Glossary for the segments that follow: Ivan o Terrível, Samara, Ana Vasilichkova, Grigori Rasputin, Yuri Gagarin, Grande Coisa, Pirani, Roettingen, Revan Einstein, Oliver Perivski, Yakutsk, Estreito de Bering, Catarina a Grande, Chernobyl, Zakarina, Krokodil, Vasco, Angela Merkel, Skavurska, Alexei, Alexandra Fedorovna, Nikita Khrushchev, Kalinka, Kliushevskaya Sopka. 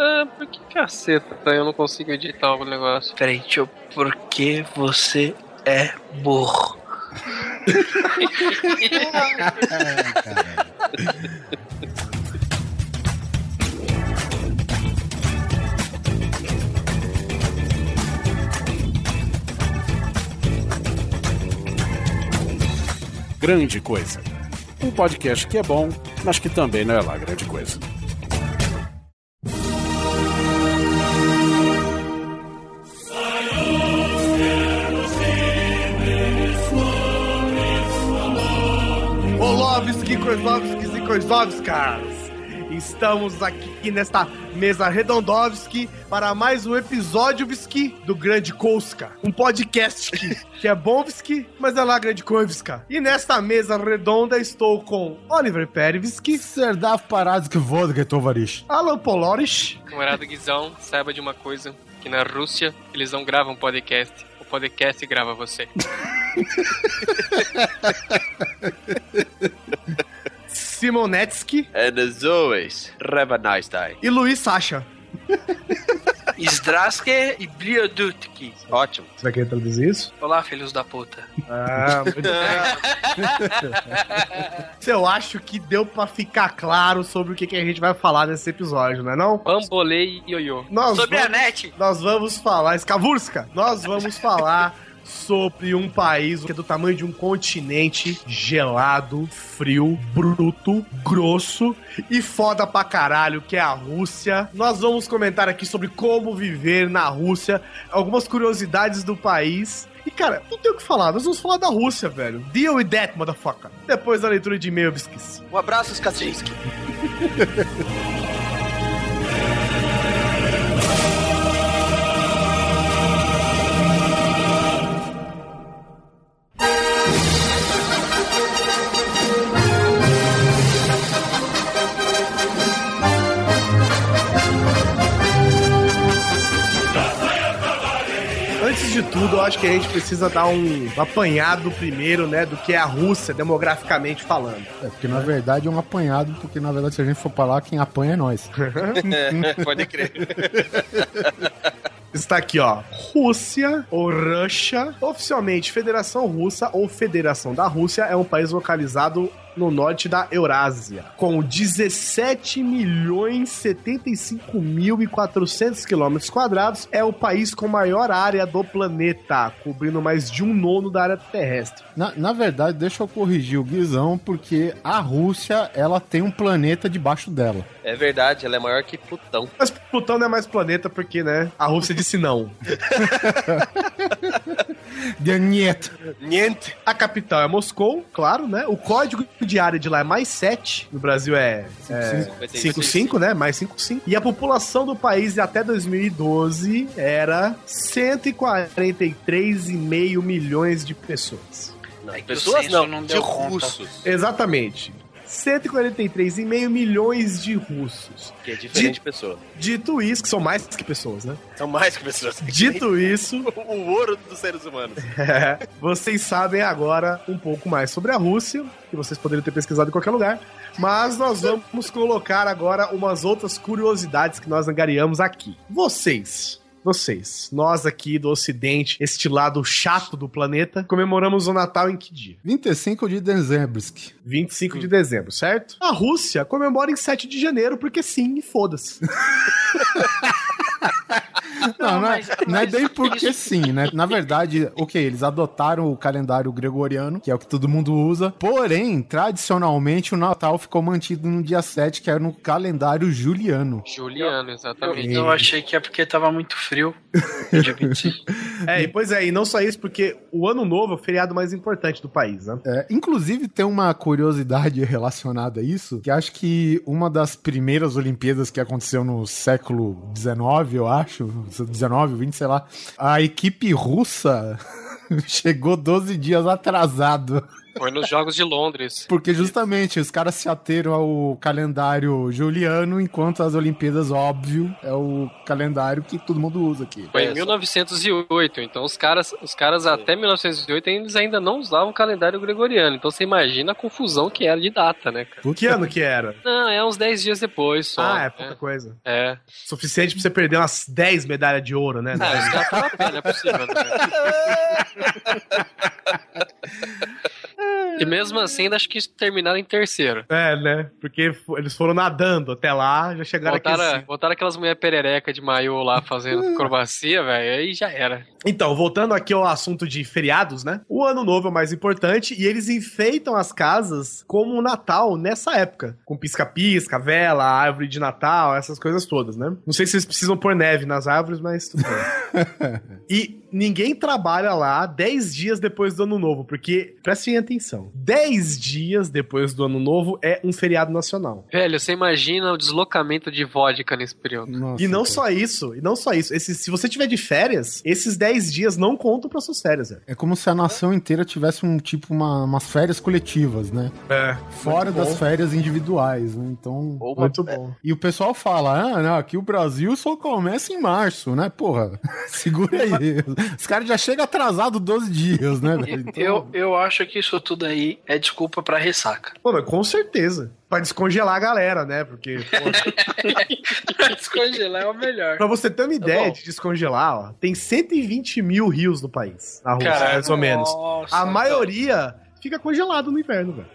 Ah, por que caceta? Eu não consigo editar o negócio. Peraí, tio, por que você é burro? Grande Coisa. Um podcast que é bom, mas que também não é lá grande coisa. Olovski, Kroslovskis e Kroslovskas. Estamos aqui nesta mesa Redondovski para mais um episódio Vski do Grande Kouska. Um podcast que é bom Vski, mas é lá Grande Kouska. E nesta mesa redonda estou com Oliver Perivski, Serdav Paradsk Vodka Tovarish, Alan Polorish. Camarada Guizão, saiba de uma coisa, que na Rússia eles não gravam podcast. O podcast grava você. Simonetsky. And as always, Revan Einstein. E Luiz Sasha. Zdrasky e Bliodutki. Ótimo. Será que ele traduz isso? Olá, filhos da puta. Ah, muito bem. Eu acho que deu pra ficar claro sobre o que a gente vai falar nesse episódio, não é não? Bambolei e ioiô. Sobre a net. Nós vamos falar... Skavurska. Nós vamos falar... sobre um país que é do tamanho de um continente, gelado, frio, bruto, grosso e foda pra caralho, que é a Rússia. Nós vamos comentar aqui sobre como viver na Rússia, algumas curiosidades do país. E, cara, não tem o que falar. Nós vamos falar da Rússia, velho. Deal with that, motherfucker. Depois da leitura de e-mail, eu esqueci. Um abraço, Skaczynski. Tudo, eu acho que a gente precisa dar um apanhado primeiro, né, do que é a Rússia, demograficamente falando. É, porque na verdade é um apanhado, porque na verdade se a gente for pra lá, quem apanha é nós. Pode crer. Está aqui, ó. Rússia, ou Russia, oficialmente Federação Russa ou Federação da Rússia, é um país localizado no norte da Eurásia, com 17.075.400 km², é o país com maior área do planeta, cobrindo mais de 1/9 da área terrestre. Na verdade, deixa eu corrigir o Guizão, porque a Rússia, ela tem um planeta debaixo dela. É verdade, ela é maior que Plutão. Mas Plutão não é mais planeta porque, né, a Rússia disse não. A capital é Moscou, claro, né? O código de área de lá é mais 7, no Brasil é 55, né? Mais 55. E a população do país até 2012 era 143,5 milhões de pessoas. Não, é pessoas não de russos. Exatamente. 143,5 milhões de russos. Que é diferente de pessoa. Dito isso, que são mais que pessoas, né? São mais que pessoas. Dito isso... o ouro dos seres humanos. É, vocês sabem agora um pouco mais sobre a Rússia, que vocês poderiam ter pesquisado em qualquer lugar, mas nós vamos colocar agora umas outras curiosidades que nós angariamos aqui. Vocês, nós aqui do Ocidente, este lado chato do planeta, comemoramos o Natal em que dia? 25 de dezembro. 25 de dezembro, certo? A Rússia comemora em 7 de janeiro, porque sim, e foda-se. Não é bem porque sim, né? Na verdade, eles adotaram o calendário gregoriano, que é o que todo mundo usa. Porém, tradicionalmente, o Natal ficou mantido no dia 7, que era no calendário juliano. Juliano, exatamente. Eu achei que é porque tava muito frio. Dia 25. E não só isso, porque o Ano Novo é o feriado mais importante do país, né? É, inclusive, tem uma curiosidade relacionada a isso, que acho que uma das primeiras Olimpíadas que aconteceu no século XIX, eu acho... 19, 20, sei lá. A equipe russa chegou 12 dias atrasado. Foi nos Jogos de Londres. Porque justamente os caras se ateram ao calendário juliano, enquanto as Olimpíadas, óbvio, é o calendário que todo mundo usa aqui. Foi em 1908, então os caras até 1908 eles ainda não usavam o calendário gregoriano, então você imagina a confusão que era de data, né, cara? Que ano que era? Não, é uns 10 dias depois só. Ah, é pouca coisa. É. Suficiente pra você perder umas 10 medalhas de ouro, né? Ah, isso já tá na pele, é possível, né? E mesmo assim, ainda acho que isso terminaram em terceiro. É, né? Porque eles foram nadando até lá, já chegaram aqui. Botaram aquelas mulheres perereca de maiô lá fazendo acrobacia, velho, aí já era. Então, voltando aqui ao assunto de feriados, né? O Ano Novo é o mais importante e eles enfeitam as casas como o Natal nessa época. Com pisca-pisca, vela, árvore de Natal, essas coisas todas, né? Não sei se eles precisam pôr neve nas árvores, mas tudo bem. E ninguém trabalha lá 10 dias depois do Ano Novo, porque, prestem atenção, 10 dias depois do Ano Novo é um feriado nacional. Velho, você imagina o deslocamento de vodka nesse período. Nossa, e não só isso. Se você tiver de férias, esses 10 dias não contam para suas férias, velho. É como se a nação inteira tivesse umas férias coletivas, né? É. Fora das férias individuais, né? Então, muito bom. E o pessoal fala, não, aqui o Brasil só começa em março, né? Porra, segura aí. Os caras já chegam atrasados 12 dias, né, velho? Então... Eu acho que isso tudo aí é desculpa pra ressaca. Pô, mas com certeza. Pra descongelar a galera, né? Porque... Pra descongelar é o melhor. Pra você ter uma ideia de descongelar, ó, tem 120 mil rios no país, na Rússia, mais ou menos. Nossa, a maioria... fica congelado no inverno, velho.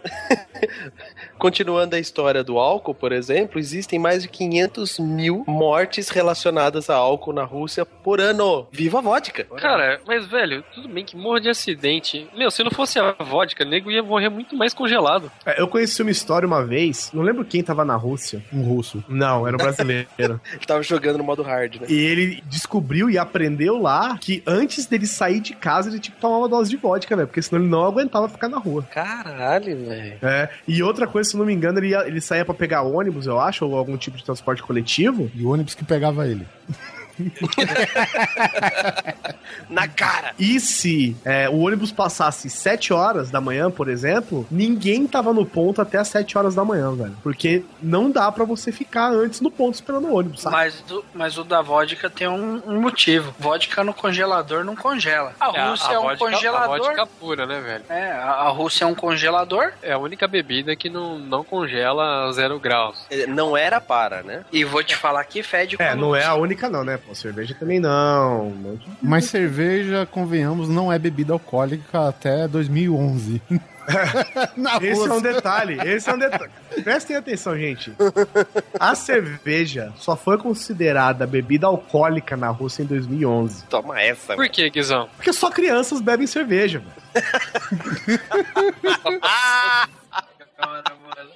Continuando a história do álcool, por exemplo, existem mais de 500 mil mortes relacionadas a álcool na Rússia por ano. Viva a vodka! Cara, mas, velho, tudo bem que morra de acidente. Meu, se não fosse a vodka, o nego ia morrer muito mais congelado. É, eu conheci uma história uma vez, não lembro quem tava na Rússia. Um russo. Não, era um brasileiro. Ele tava jogando no modo hard, né? E ele descobriu e aprendeu lá que antes dele sair de casa, ele tinha que tomar uma dose de vodka, velho, porque senão ele não aguentava ficar na rua. Caralho, velho. É, e outra coisa, se não me engano, ele saía pra pegar ônibus, eu acho, ou algum tipo de transporte coletivo. E o ônibus que pegava ele. Na cara. E se o ônibus passasse 7 horas da manhã, por exemplo, ninguém tava no ponto até as 7 horas da manhã, velho. Porque não dá pra você ficar antes no ponto esperando o ônibus, sabe? Mas o da vodka tem um motivo. Vodka no congelador não congela. A Rússia é um congelador. A vodka pura, né, velho? É, a Rússia é um congelador. É a única bebida que não congela a 0 graus. Não era para, né? E vou te falar que fede. É, não é a única não, né? Pô, cerveja também não. Mas cerveja, convenhamos, não é bebida alcoólica até 2011. Esse é um detalhe. Prestem atenção, gente. A cerveja só foi considerada bebida alcoólica na Rússia em 2011. Toma essa. Por que, Guizão? Porque só crianças bebem cerveja, mano.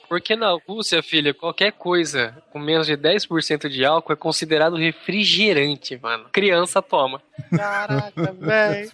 Porque na Rússia, filho, qualquer coisa com menos de 10% de álcool é considerado refrigerante, mano. Criança toma. Caraca, velho.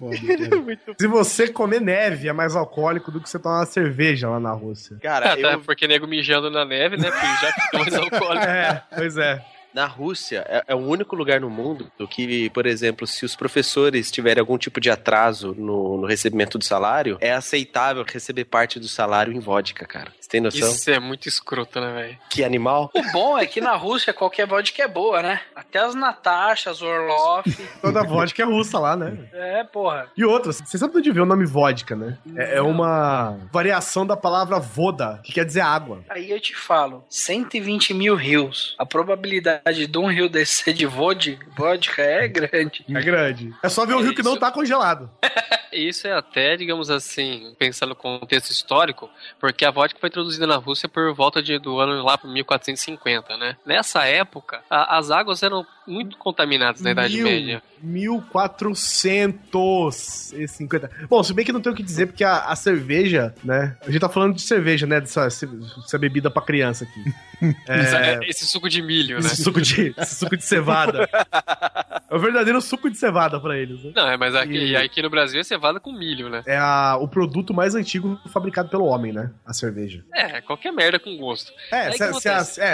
Se você comer neve, é mais alcoólico do que você tomar uma cerveja lá na Rússia. Cara, porque nego mijando na neve, né, filho? Já fica mais alcoólico. É, pois é. Na Rússia, é o único lugar no mundo que, por exemplo, se os professores tiverem algum tipo de atraso no recebimento do salário, é aceitável receber parte do salário em vodka, cara. Você tem noção? Isso é muito escroto, né, velho? Que animal. O bom é que na Rússia qualquer vodka é boa, né? Até as Natasha, as Orloff. Toda vodka é russa lá, né? É, porra. E outras, você sabe onde veio o nome vodka, né? É uma variação da palavra voda, que quer dizer água. Aí eu te falo, 120 mil rios. A probabilidade de um rio descer de vodka é grande. É grande. É só ver um rio que não tá congelado. Isso é até, digamos assim, pensando no contexto histórico, porque a vodka foi introduzida na Rússia por volta do ano lá para 1450, né? Nessa época, as águas eram muito contaminadas na Idade Média. 1450. Bom, se bem que não tenho o que dizer, porque a cerveja, né? A gente tá falando de cerveja, né? Dessa bebida pra criança aqui. Esse suco de milho, né? Esse suco de cevada. É o verdadeiro suco de cevada pra eles, né? Não, mas aqui no Brasil é cevada com milho, né? É o produto mais antigo fabricado pelo homem, né? A cerveja. É, qualquer merda com gosto.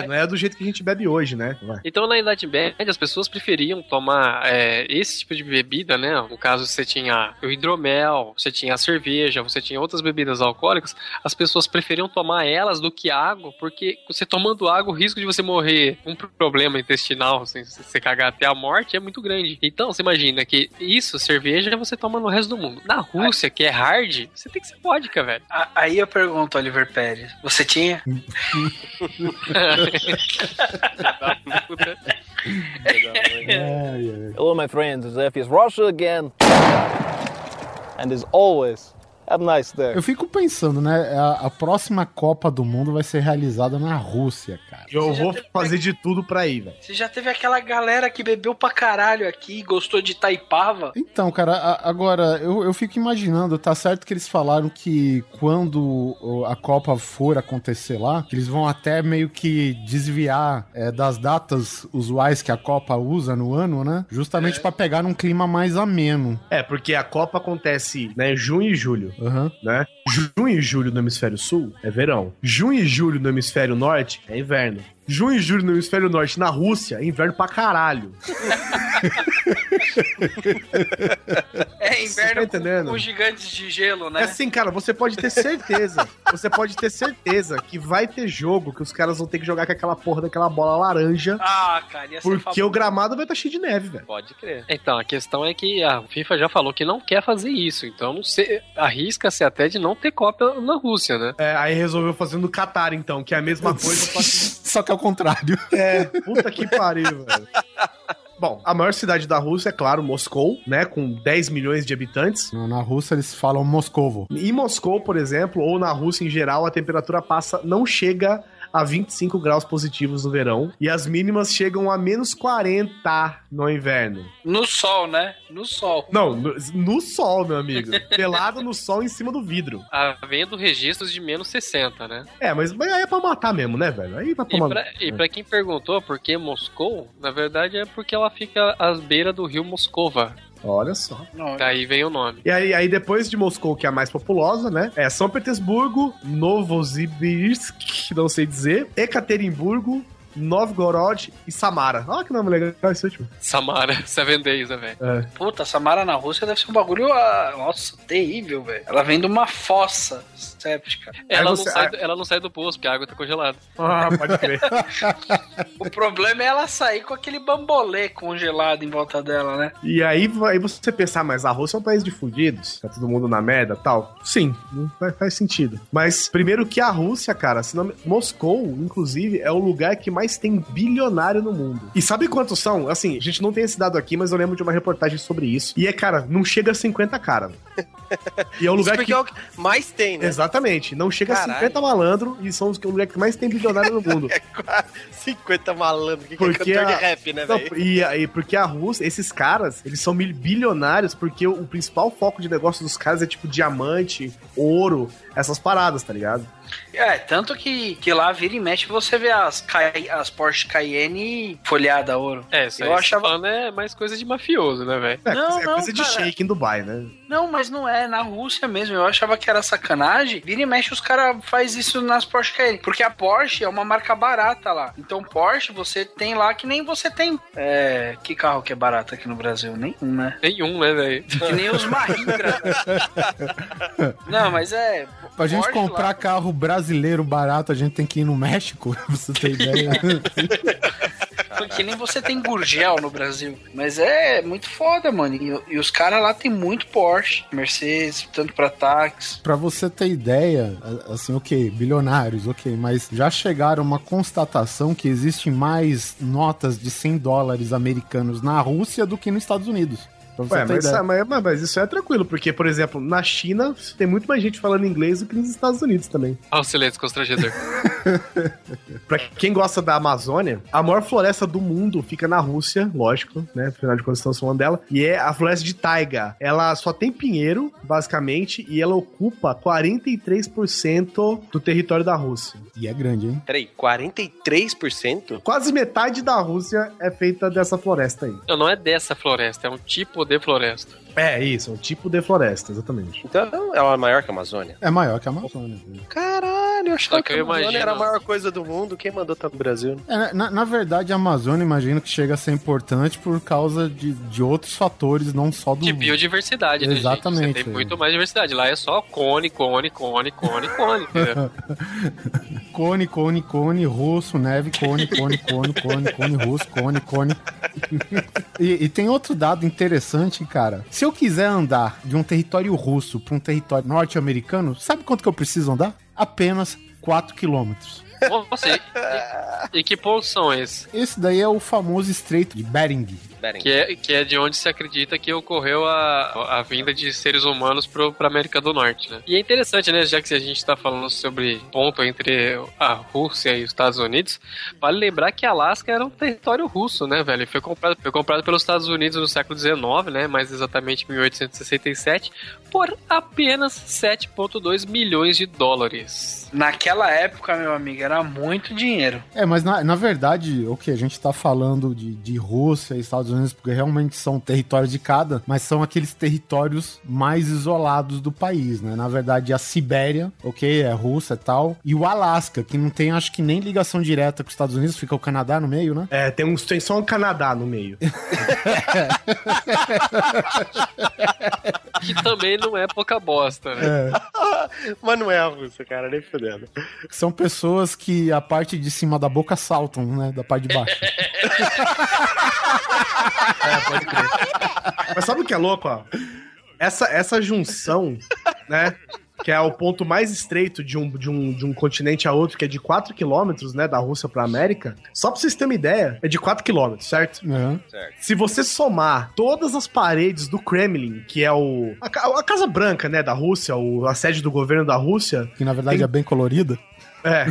Não é do jeito que a gente bebe hoje, né? Vai. Então, na Idade Média, as pessoas preferiam tomar esse tipo de bebida, né? No caso, você tinha o hidromel, você tinha a cerveja, você tinha outras bebidas alcoólicas. As pessoas preferiam tomar elas do que água, porque você tomando água, o risco de você morrer com um problema intestinal, assim, você cagar até a morte, é muito grande. Então, você imagina que isso, cerveja, você toma no resto do mundo. Na Rússia, que é hard, você tem que ser vodka, velho. Aí eu pergunto, Oliver Pérez, você tinha? Hello, my friends. Zef is Russia again. And as always... Nice there. Eu fico pensando, né? A próxima Copa do Mundo vai ser realizada na Rússia, cara. Eu vou fazer de tudo pra ir, velho. Você já teve aquela galera que bebeu pra caralho aqui, gostou de Itaipava? Então, cara, agora, eu fico imaginando, tá certo que eles falaram que quando a Copa for acontecer lá, que eles vão até meio que desviar das datas usuais que a Copa usa no ano, né? Justamente pra pegar um clima mais ameno. É, porque a Copa acontece, né, junho e julho. Uhum. Né? Junho e julho no hemisfério sul é verão. Junho e julho no hemisfério norte é inverno. Junho e julho no hemisfério norte na Rússia é inverno pra caralho. É inverno com gigantes de gelo, né? É assim, cara, você pode ter certeza que vai ter jogo que os caras vão ter que jogar com aquela porra daquela bola laranja. Ah, cara, ia ser porque favorito. O gramado vai estar cheio de neve, velho. Pode crer. Então, a questão é que a FIFA já falou que não quer fazer isso, então não sei, arrisca-se até de não ter Copa na Rússia, né? É, aí resolveu fazer no Qatar, então, que é a mesma coisa, só que ao contrário. É, puta que pariu, velho. Bom, a maior cidade da Rússia é, claro, Moscou, né? Com 10 milhões de habitantes. Na Rússia eles falam Moscovo. Em Moscou, por exemplo, ou na Rússia em geral, a temperatura não chega a 25 graus positivos no verão. E as mínimas chegam a menos 40 no inverno. No sol, né? No sol. Não, no sol, meu amigo. Pelado no sol em cima do vidro. Havendo registros de menos 60, né? É, mas aí é pra matar mesmo, né, velho? Aí vai pra matar. E pra quem perguntou por que Moscou, na verdade é porque ela fica às beiras do rio Moscova. Olha só. Daí vem o nome. E aí depois de Moscou, que é a mais populosa, né? É São Petersburgo, Novosibirsk, não sei dizer, Ekaterimburgo, Novgorod e Samara. Olha que nome legal esse último. Samara, 7 Days, né, velho? É. Puta, Samara na Rússia deve ser um bagulho, nossa, terrível, velho. Ela vem de uma fossa séptica. Ela não sai do poço, porque a água tá congelada. Ah, pode crer. O problema é ela sair com aquele bambolê congelado em volta dela, né? E aí você pensar, mas a Rússia é um país de fudidos, tá todo mundo na merda e tal. Sim, faz sentido. Mas primeiro que a Rússia, cara, Moscou, inclusive, é o lugar que mais tem bilionário no mundo. E sabe quantos são? Assim, a gente não tem esse dado aqui, mas eu lembro de uma reportagem sobre isso. E cara, não chega a 50 cara. E é o lugar que... é o que mais tem, né? Exatamente. Não chega a 50 malandro e são o lugar que mais tem bilionário no mundo. 50 malandro, porque é cantor de rap, né, velho? E aí, porque a Rússia, esses caras, eles são bilionários porque o principal foco de negócio dos caras é tipo diamante, ouro, essas paradas, tá ligado? É, tanto que lá vira e mexe você vê as Porsche Cayenne folhada a ouro. É, isso eu achava... falando é mais coisa de mafioso, né, velho? Coisa de shake em Dubai, né? Não, mas não é, na Rússia mesmo, eu achava que era sacanagem. Vira e mexe os caras fazem isso nas Porsche Cayenne, porque a Porsche é uma marca barata lá. Então Porsche você tem lá que nem você tem. É, que carro que é barato aqui no Brasil? Nenhum, né? Nenhum, né, velho? Que nem os Mahindra. Não, mas é... pra gente Porsche comprar lá, carro brasileiro barato, a gente tem que ir no México, pra você ter ideia. Que nem você tem Gurgel no Brasil. Mas é muito foda, mano. E os caras lá tem muito Porsche, Mercedes, tanto pra táxi. Pra você ter ideia, assim, ok, bilionários, ok, mas já chegaram a uma constatação que existem mais notas de 100 dólares americanos na Rússia do que nos Estados Unidos. Então, ué, mas isso é tranquilo, porque, por exemplo, na China tem muito mais gente falando inglês do que nos Estados Unidos também. Ah, o silêncio constrangedor. Pra quem gosta da Amazônia, a maior floresta do mundo fica na Rússia, lógico, né? Afinal de contas, estamos falando dela. E é a floresta de taiga. Ela só tem pinheiro, basicamente, e ela ocupa 43% do território da Rússia. E é grande, hein? Peraí, 43%? Quase metade da Rússia é feita dessa floresta aí. Não, não é dessa floresta, é um tipo de floresta. É, isso, é um tipo de floresta, exatamente. Então, ela é maior que a Amazônia? É maior que a Amazônia. Caralho, eu achava que a Amazônia era a maior coisa do mundo. Quem mandou tá pro Brasil? É, na verdade, a Amazônia, imagino que chega a ser importante por causa de outros fatores, não só do... De biodiversidade, né, exatamente. Gente? Você tem muito mais diversidade. Lá é só cone. Cone, russo, neve, cone, russo. E tem outro dado interessante, cara. Se eu quiser andar de um território russo para um território norte-americano, sabe quanto que eu preciso andar? Apenas 4 quilômetros. Nossa, e que pontos são esses? Esse daí é o famoso Estreito de Bering. Que é de onde se acredita que ocorreu a vinda de seres humanos pra América do Norte, né? E é interessante, né? Já que a gente tá falando sobre ponto entre a Rússia e os Estados Unidos, vale lembrar que Alasca era um território russo, né, velho? Foi comprado pelos Estados Unidos no século XIX, né? Mais exatamente em 1867, por apenas 7,2 milhões de dólares. Naquela época, meu amigo, era muito dinheiro. É, mas na verdade, a gente tá falando de Rússia e Estados Unidos, porque realmente são territórios de cada, mas são aqueles territórios mais isolados do país, né? Na verdade, a Sibéria, é russa e tal, e o Alasca, que não tem, acho que nem ligação direta com os Estados Unidos, fica o Canadá no meio, né? É, tem só um Canadá no meio. Que também não é pouca bosta, né? É. Mas não é a Rússia, cara, nem fudendo. São pessoas que a parte de cima da boca saltam, né? Da parte de baixo. É, pode crer. Mas sabe o que é louco, ó? Essa junção, né? Que é o ponto mais estreito de um continente a outro, que é de 4 quilômetros, né, da Rússia pra América. Só pra vocês terem uma ideia, é de 4 quilômetros, certo? Uhum. Certo. Se você somar todas as paredes do Kremlin, que é a Casa Branca, né, da Rússia, a sede do governo da Rússia... Que, na verdade, é bem colorida. É.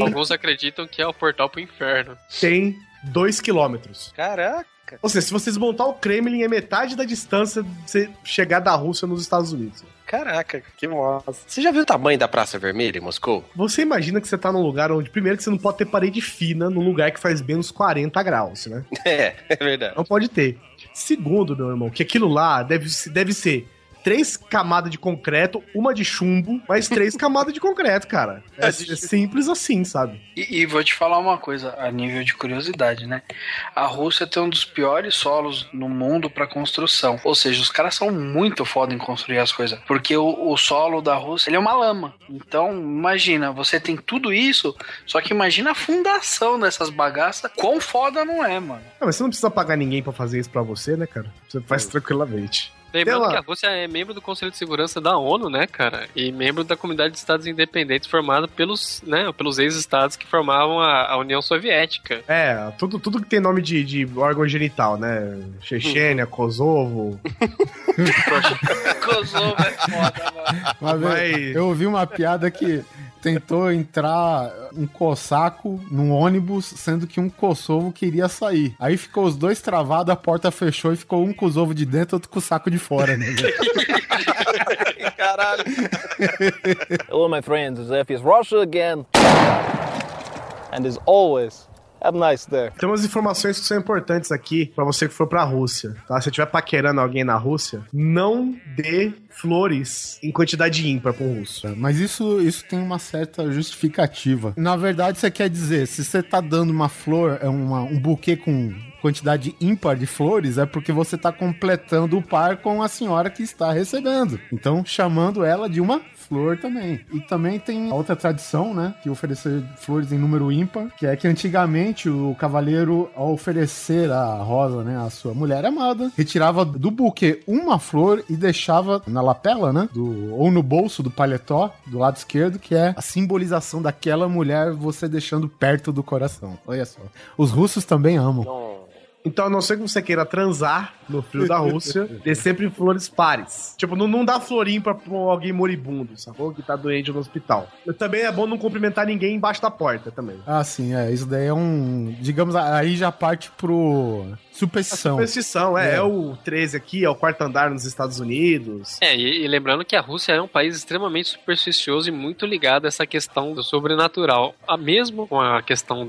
Alguns acreditam que é o portal pro inferno. Tem 2 quilômetros. Caraca! Ou seja, se você desmontar o Kremlin, é metade da distância de você chegar da Rússia nos Estados Unidos. Caraca, que massa. Você já viu o tamanho da Praça Vermelha em Moscou? Você imagina que você tá num lugar onde, primeiro, que você não pode ter parede fina num lugar que faz menos 40 graus, né? É verdade. Não pode ter. Segundo, meu irmão, que aquilo lá deve ser 3 camadas de concreto, uma de chumbo, mais 3 camadas de concreto, cara. É simples assim, sabe? E vou te falar uma coisa, a nível de curiosidade, né? A Rússia tem um dos piores solos no mundo pra construção. Ou seja, os caras são muito foda em construir as coisas. Porque o solo da Rússia, ele é uma lama. Então, imagina, você tem tudo isso, só que imagina a fundação dessas bagaças, quão foda não é, mano. Não, mas você não precisa pagar ninguém pra fazer isso pra você, né, cara? Você faz tranquilamente. Lembrando que a Rússia é membro do Conselho de Segurança da ONU, né, cara? E membro da Comunidade de Estados Independentes formada pelos ex-estados que formavam a União Soviética. É, tudo que tem nome de órgão genital, né? Chechênia, Kosovo... Kosovo é foda, mano. Mas eu ouvi uma piada que... Tentou entrar um cossaco num ônibus, sendo que um Kosovo queria sair. Aí ficou os dois travados, a porta fechou e ficou um com os ovos de dentro, outro com o saco de fora, né? Caralho. Hello, my friends. Zef is Russia again. And as always... Have a nice day. Tem umas informações que são importantes aqui pra você que for pra Rússia, tá? Se você estiver paquerando alguém na Rússia, não dê flores em quantidade ímpar pro russo. Mas isso tem uma certa justificativa. Na verdade, você quer dizer, se você tá dando uma flor, um buquê com quantidade ímpar de flores, é porque você tá completando o par com a senhora que está recebendo. Então, chamando ela de uma flor também. E também tem outra tradição, né, que oferecer flores em número ímpar, que é que antigamente o cavaleiro, ao oferecer a rosa, né, a sua mulher amada, retirava do buquê uma flor e deixava na lapela, né, ou no bolso do paletó, do lado esquerdo, que é a simbolização daquela mulher, você deixando perto do coração. Olha só. Os russos também amam. Então, a não ser que você queira transar, no frio da Rússia, dê sempre flores pares. Tipo, não dá florinho pra alguém moribundo, sacou? Que tá doente no hospital. Mas também é bom não cumprimentar ninguém embaixo da porta também. Ah, sim, é. Isso daí é um... Digamos, aí já parte pro... Superstição. A superstição, é o 13 aqui, é o quarto andar nos Estados Unidos. É, e lembrando que a Rússia é um país extremamente supersticioso e muito ligado a essa questão do sobrenatural. Mesmo com a questão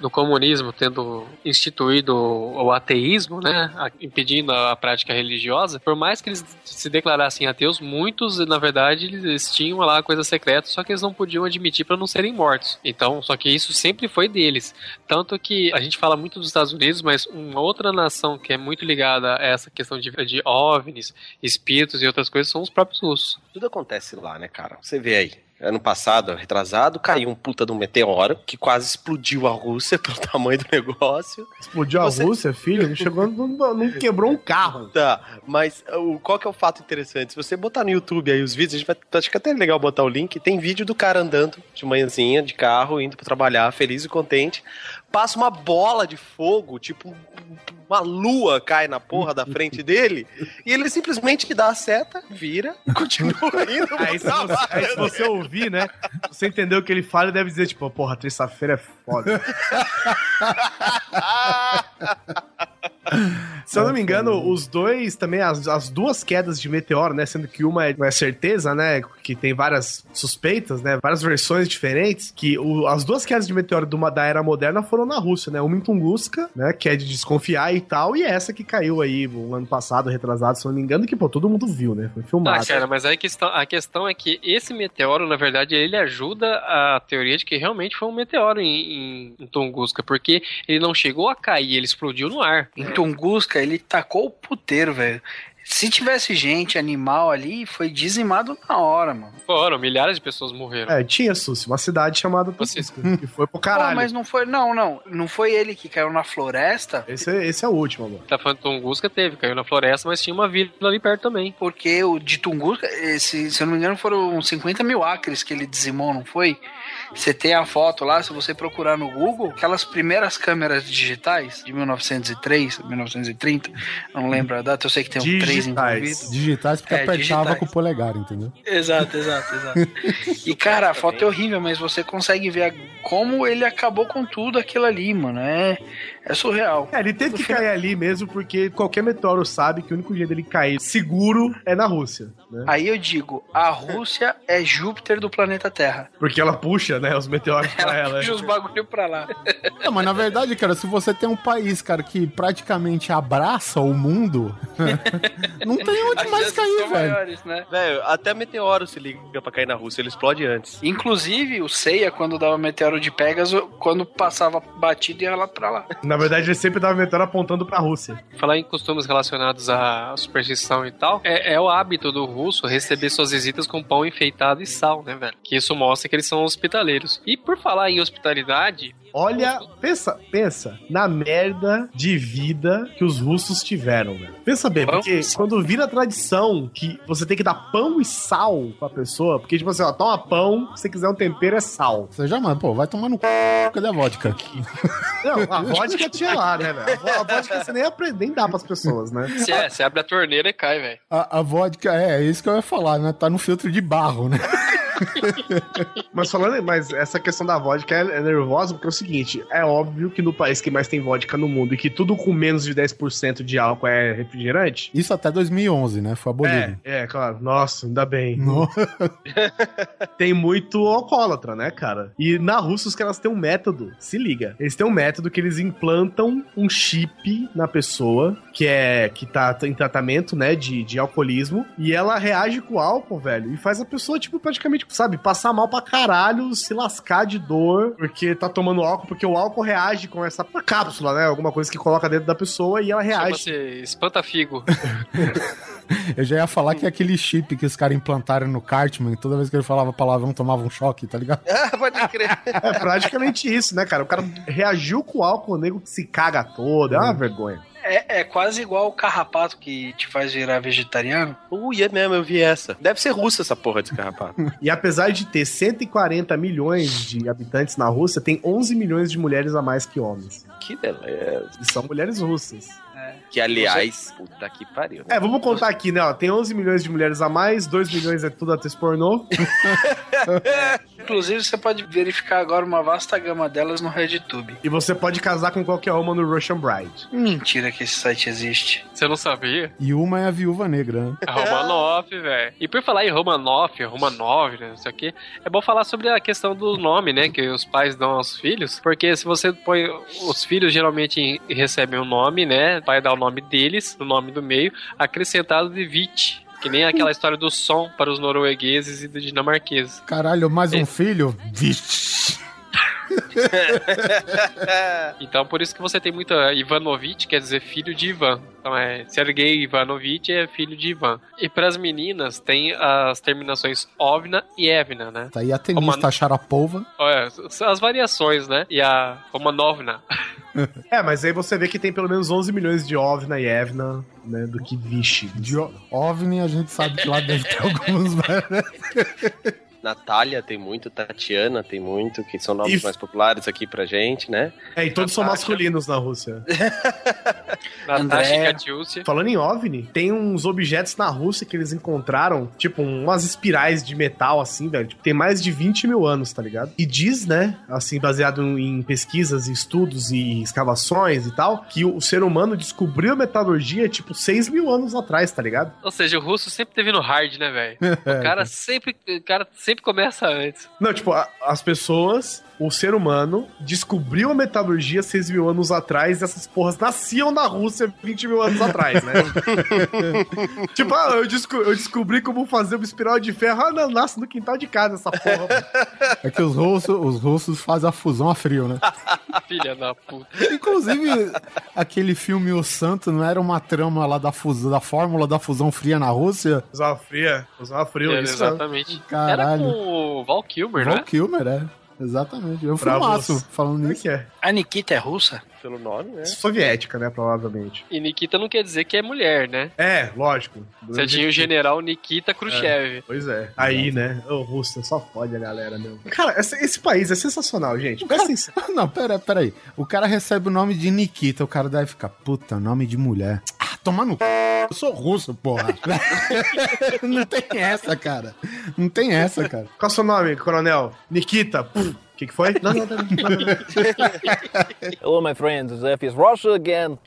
do comunismo tendo instituído o ateísmo, né, impedindo a prática religiosa, por mais que eles se declarassem ateus, muitos, na verdade, eles tinham lá coisa secreta, só que eles não podiam admitir para não serem mortos. Então, só que isso sempre foi deles. Tanto que a gente fala muito dos Estados Unidos, mas uma outra nação que é muito ligada a essa questão de OVNIs, espíritos e outras coisas são os próprios russos. Tudo acontece lá, né, cara? Você vê aí. Ano passado, retrasado, caiu um puta de um meteoro que quase explodiu a Rússia pelo tamanho do negócio. Explodiu a Rússia, filho? Chegou, não quebrou um carro. Tá, mas qual que é o fato interessante? Se você botar no YouTube aí os vídeos, a gente vai, acho que é até legal botar o link, tem vídeo do cara andando de manhãzinha, de carro, indo pra trabalhar, feliz e contente. Passa uma bola de fogo, tipo uma lua cai na porra da frente dele, e ele simplesmente dá a seta, vira, continua indo. Aí se você ouvir, né, você entendeu o que ele fala e deve dizer, tipo, porra, terça-feira é foda. Se eu não me engano, os dois também, as duas quedas de meteoro, né, sendo que uma é certeza, né, que tem várias suspeitas, né, várias versões diferentes, que as duas quedas de meteoro da era moderna foram na Rússia, né, uma em Tunguska, né, que é de desconfiar e tal, e essa que caiu aí o ano passado, retrasado, se eu não me engano, que, pô, todo mundo viu, né, foi filmado. Ah, cara, mas aí a questão é que esse meteoro, na verdade, ele ajuda a teoria de que realmente foi um meteoro em Tunguska, porque ele não chegou a cair, ele explodiu no ar. Em Tunguska, ele tacou o puteiro, velho. Se tivesse gente, animal ali, foi dizimado na hora, mano. Foram, milhares de pessoas morreram. É, tinha, Sussi, uma cidade chamada Tunguska, que foi pro caralho. Pô, mas não foi, não foi ele que caiu na floresta? Esse é o último, mano. Tá falando de Tunguska, caiu na floresta, mas tinha uma vila ali perto também. Porque o de Tunguska, se eu não me engano, foram 50 mil acres que ele dizimou, não foi? Você tem a foto lá, se você procurar no Google, aquelas primeiras câmeras digitais de 1903, 1930, não lembro a data, eu sei que tem um 3 envolvido. Digitais, porque apertava digitais. Com o polegar, entendeu? Exato. E cara, a foto é horrível, mas você consegue ver como ele acabou com tudo aquilo ali, mano, é surreal. É, ele teve que cair ali mesmo, porque qualquer meteoro sabe que o único jeito dele cair seguro é na Rússia, né? Aí eu digo, a Rússia é Júpiter do planeta Terra. Porque ela puxa, né, os meteoros pra ela. Puxa os bagulho pra lá. Não, mas na verdade, cara, se você tem um país, cara, que praticamente abraça o mundo, não tem onde mais cair, velho. Maiores, né? Velho, até meteoro se liga pra cair na Rússia, ele explode antes. Inclusive, o Seiya, quando dava meteoro de Pégaso, quando passava batido, ia lá pra lá. Na verdade, ele sempre dava meteoro apontando pra Rússia. Falar em costumes relacionados à superstição e tal, é o hábito do russo receber suas visitas com pão enfeitado e sal, né, velho? Que isso mostra que eles são hospitalares. E por falar em hospitalidade... Olha, pensa na merda de vida que os russos tiveram, velho. Pensa bem, porque quando vira a tradição que você tem que dar pão e sal pra pessoa, porque tipo assim, ó, toma pão, se você quiser um tempero é sal. Você já manda, pô, vai tomar no c... Cadê a vodka? Não, a vodka tinha lá, né, velho? A vodka você nem dá pras pessoas, né? Você abre a torneira e cai, velho. A vodka, é isso que eu ia falar, né? Tá no filtro de barro, né? Mas essa questão da vodka é nervosa, porque é o seguinte, é óbvio que no país que mais tem vodka no mundo e que tudo com menos de 10% de álcool é refrigerante. Isso até 2011, né? Foi abolido. É, claro. Nossa, ainda bem. Tem muito alcoólatra, né, cara? E na Rússia os caras têm um método, se liga. Eles têm um método que eles implantam um chip na pessoa que tá em tratamento, né, de alcoolismo, e ela reage com o álcool, velho, e faz a pessoa, tipo, praticamente, sabe, passar mal pra caralho, se lascar de dor, porque tá tomando álcool, porque o álcool reage com essa cápsula, né, alguma coisa que coloca dentro da pessoa e ela reage. Chama-se espanta-figo. Eu já ia falar que é aquele chip que os caras implantaram no Cartman, toda vez que ele falava palavrão, tomava um choque, tá ligado? Ah, pode crer. É praticamente isso, né, cara? O cara reagiu com o álcool, o nego se caga todo, é uma vergonha. É quase igual o carrapato que te faz virar vegetariano. É mesmo, eu vi essa. Deve ser russa essa porra de carrapato. E apesar de ter 140 milhões de habitantes na Rússia, tem 11 milhões de mulheres a mais que homens. Que beleza. E são mulheres russas. É. Que, aliás, puta que pariu. É, vamos contar aqui, né? Ó, tem 11 milhões de mulheres a mais, 2 milhões é tudo atriz pornô. Inclusive, você pode verificar agora uma vasta gama delas no RedTube. E você pode casar com qualquer uma no Russian Bride. Mentira que esse site existe. Você não sabia? E uma é a viúva negra, né? A Romanoff, velho. E por falar em Romanoff, Romanov, né, não sei o quê, é bom falar sobre a questão do nome, né, que os pais dão aos filhos, porque se você põe... Os filhos geralmente recebem um nome, né, o pai dá o nome deles, o nome do meio, acrescentado de Vit. Que nem aquela história do som para os noruegueses e dinamarqueses. Caralho, mais um filho? Vit. Então por isso que você tem muita Ivanovich, quer dizer filho de Ivan. Então é Sergei Ivanovich é filho de Ivan. E pras meninas tem as terminações Ovna e Evna, né? Tá aí a tenista, a Sharapova. Olha, as variações, né? E a Romanovna. É, mas aí você vê que tem pelo menos 11 milhões de Ovna e Evna, né? Do que Vishi. De Ovni a gente sabe que lá deve ter alguns, né? Natália tem muito, Tatiana tem muito, que são nomes mais populares aqui pra gente, né? É, e todos Natasha. São masculinos na Rússia. Natasha e Katiúcia. Falando em OVNI, tem uns objetos na Rússia que eles encontraram, tipo, umas espirais de metal, assim, velho. Tipo, tem mais de 20 mil anos, tá ligado? E diz, né, assim, baseado em pesquisas, estudos e escavações e tal, que o ser humano descobriu a metalurgia, tipo, 6 mil anos atrás, tá ligado? Ou seja, o russo sempre teve no hard, né, velho? O cara sempre começa antes. Não, tipo, as pessoas, o ser humano, descobriu a metalurgia 6 mil anos atrás e essas porras nasciam na Rússia 20 mil anos atrás, né? Tipo, eu descobri como fazer uma espiral de ferro. Ah, não, nasce no quintal de casa essa porra. É que os russos fazem a fusão a frio, né? Filha da puta. Inclusive, aquele filme O Santo não era uma trama lá da fórmula da fusão fria na Rússia? Fusão frio. É, isso, exatamente. Caralho. Era com o Val Kilmer, né? Val Kilmer, é. Exatamente. Eu fui falando nisso. É. A Nikita é russa? Pelo nome, né? Soviética, né? Provavelmente. E Nikita não quer dizer que é mulher, né? É, lógico. Você tinha o general Nikita Khrushchev. É. Pois é. Aí, né? Ô, Rússia, só fode a galera, meu. Cara, esse país é sensacional, gente. Não, peraí. O cara recebe o nome de Nikita, o cara deve ficar, puta, nome de mulher. Ah, toma no c... Eu sou russo, porra. Não tem essa, cara. Qual é o seu nome, coronel? Nikita. O que foi? Não. Hello, my friends. Zef is Russia again.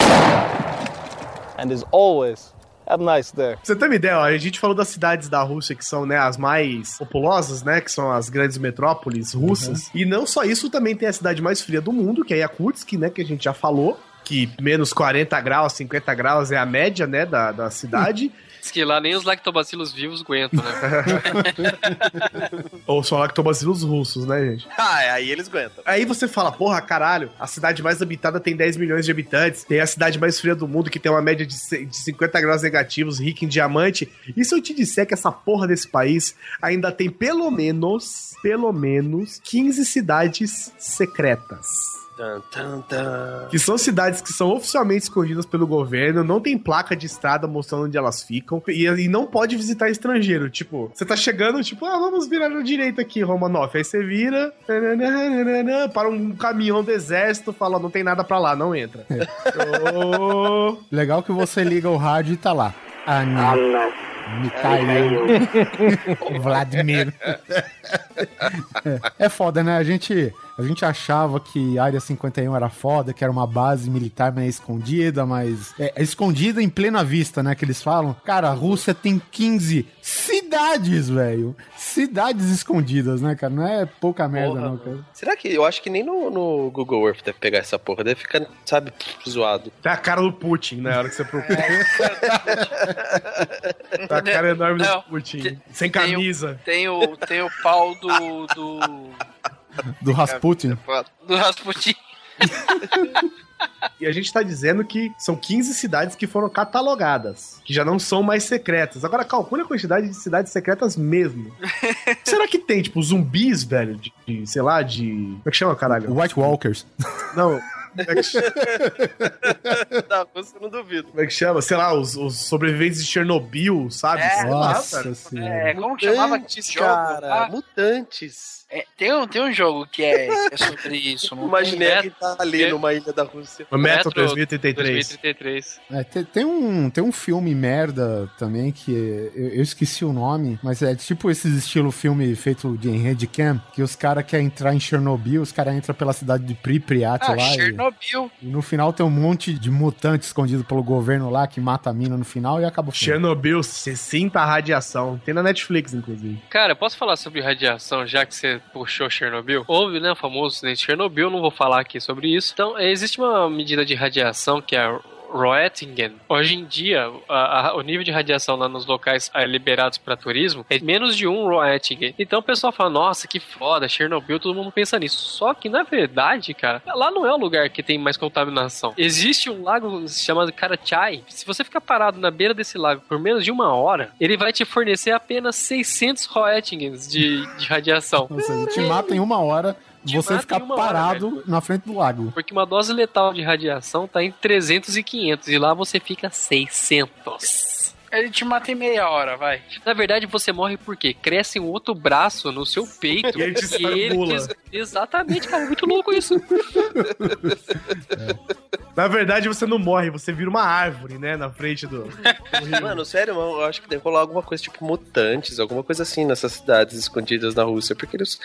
And as always... Have a nice day. Pra você ter uma ideia, ó, a gente falou das cidades da Rússia que são, né, as mais populosas, né, que são as grandes metrópoles russas. Uhum. E não só isso, também tem a cidade mais fria do mundo, que é Yakutsk, né, que a gente já falou, que menos 40 graus, 50 graus é a média, né, da cidade. Diz que lá nem os lactobacilos vivos aguentam, né? Ou só lactobacilos russos, né, gente? Ah, aí eles aguentam. Aí você fala, porra, caralho, a cidade mais habitada tem 10 milhões de habitantes, tem a cidade mais fria do mundo, que tem uma média de 50 graus negativos, rica em diamante. E se eu te disser que essa porra desse país ainda tem pelo menos 15 cidades secretas? Que são cidades que são oficialmente escondidas pelo governo, não tem placa de estrada mostrando onde elas ficam, e não pode visitar estrangeiro. Tipo, você tá chegando, tipo, vamos virar na direita aqui, Romanov. Aí você vira, para um caminhão do exército, fala, não tem nada pra lá, não entra. É. Oh. Legal que você liga o rádio e tá lá. Mikhail. Vladimir. É foda, né? A gente achava que a Área 51 era foda, que era uma base militar meio escondida, mas... É escondida em plena vista, né? Que eles falam. Cara, a Rússia tem 15 cidades, velho. Cidades escondidas, né, cara? Não é pouca merda, porra, não, cara. Será que... Eu acho que nem no Google Earth deve pegar essa porra. Deve ficar, sabe, zoado. Tá a cara do Putin, né? A hora que você procura. Tá a cara enorme do Putin. Sem camisa. Tem o pau do Rasputin. Do Rasputin. E a gente tá dizendo que são 15 cidades que foram catalogadas, que já não são mais secretas. Agora calcule a quantidade de cidades secretas mesmo. Será que tem, tipo, zumbis, velho, de sei lá, de... Como é que chama, caralho? White Walkers. Não... Não, você não duvido. Como é que chama? Sei lá, os sobreviventes de Chernobyl, sabe? É, nossa, como chamava aquele jogo? Cara, Mutantes. Tem um jogo que é sobre isso. Imaginei que tá ali numa ilha da Rússia. O Metro 2033. É, tem um filme merda também que eu esqueci o nome, mas é tipo esse estilo filme feito de Handycam, que os caras querem entrar em Chernobyl, os caras entram pela cidade de Pripyat lá. Chernobyl. E no final tem um monte de mutante escondido pelo governo lá que mata a mina no final e acaba o filme. Chernobyl, você sinta a radiação. Tem na Netflix, inclusive. Cara, posso falar sobre radiação, já que você puxou Chernobyl? Houve, né, o famoso acidente de Chernobyl, não vou falar aqui sobre isso. Então, existe uma medida de radiação que é a Roettingen. Hoje em dia, o nível de radiação lá nos locais liberados para turismo é menos de 1 Roettingen. Então o pessoal fala, nossa, que foda, Chernobyl, todo mundo pensa nisso. Só que, na verdade, cara, lá não é o lugar que tem mais contaminação. Existe um lago chamado Karachai. Se você ficar parado na beira desse lago por menos de 1 hora, ele vai te fornecer apenas 600 Roettingens de radiação. Ou seja, te mata em 1 hora... Você ficar parado na frente do lago. Porque uma dose letal de radiação tá em 300 e 500, e lá você fica 600. Ele te mata em meia hora, vai. Na verdade, você morre porque cresce um outro braço no seu peito. E ele te estrangula. Exatamente, cara. Muito louco isso. É. Na verdade, você não morre. Você vira uma árvore, né? Na frente do... Mano, sério, eu acho que deve rolar alguma coisa tipo mutantes, alguma coisa assim nessas cidades escondidas na Rússia. Porque eles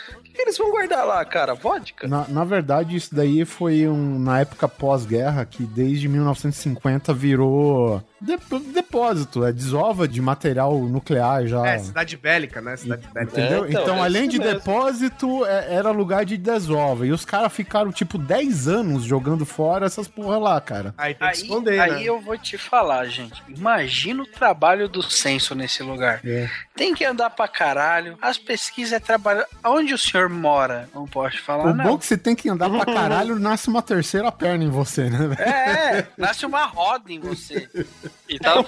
vão guardar lá, cara? Vodka? Na verdade, isso daí foi na época pós-guerra, que desde 1950 virou... Depósito, é desova de material nuclear já. É, cidade bélica, né? Cidade bélica. Entendeu? Então, além de mesmo. Depósito, era lugar de desova. E os caras ficaram, tipo, 10 anos jogando fora essas porra lá, cara. Aí tem que esconder, né? Aí eu vou te falar, gente. Imagina o trabalho do censo nesse lugar. É. Tem que andar pra caralho. As pesquisas é trabalho. Onde o senhor mora? Não posso falar, o não. O bom que você tem que andar pra caralho, nasce uma terceira perna em você, né? É, nasce uma roda em você. E tava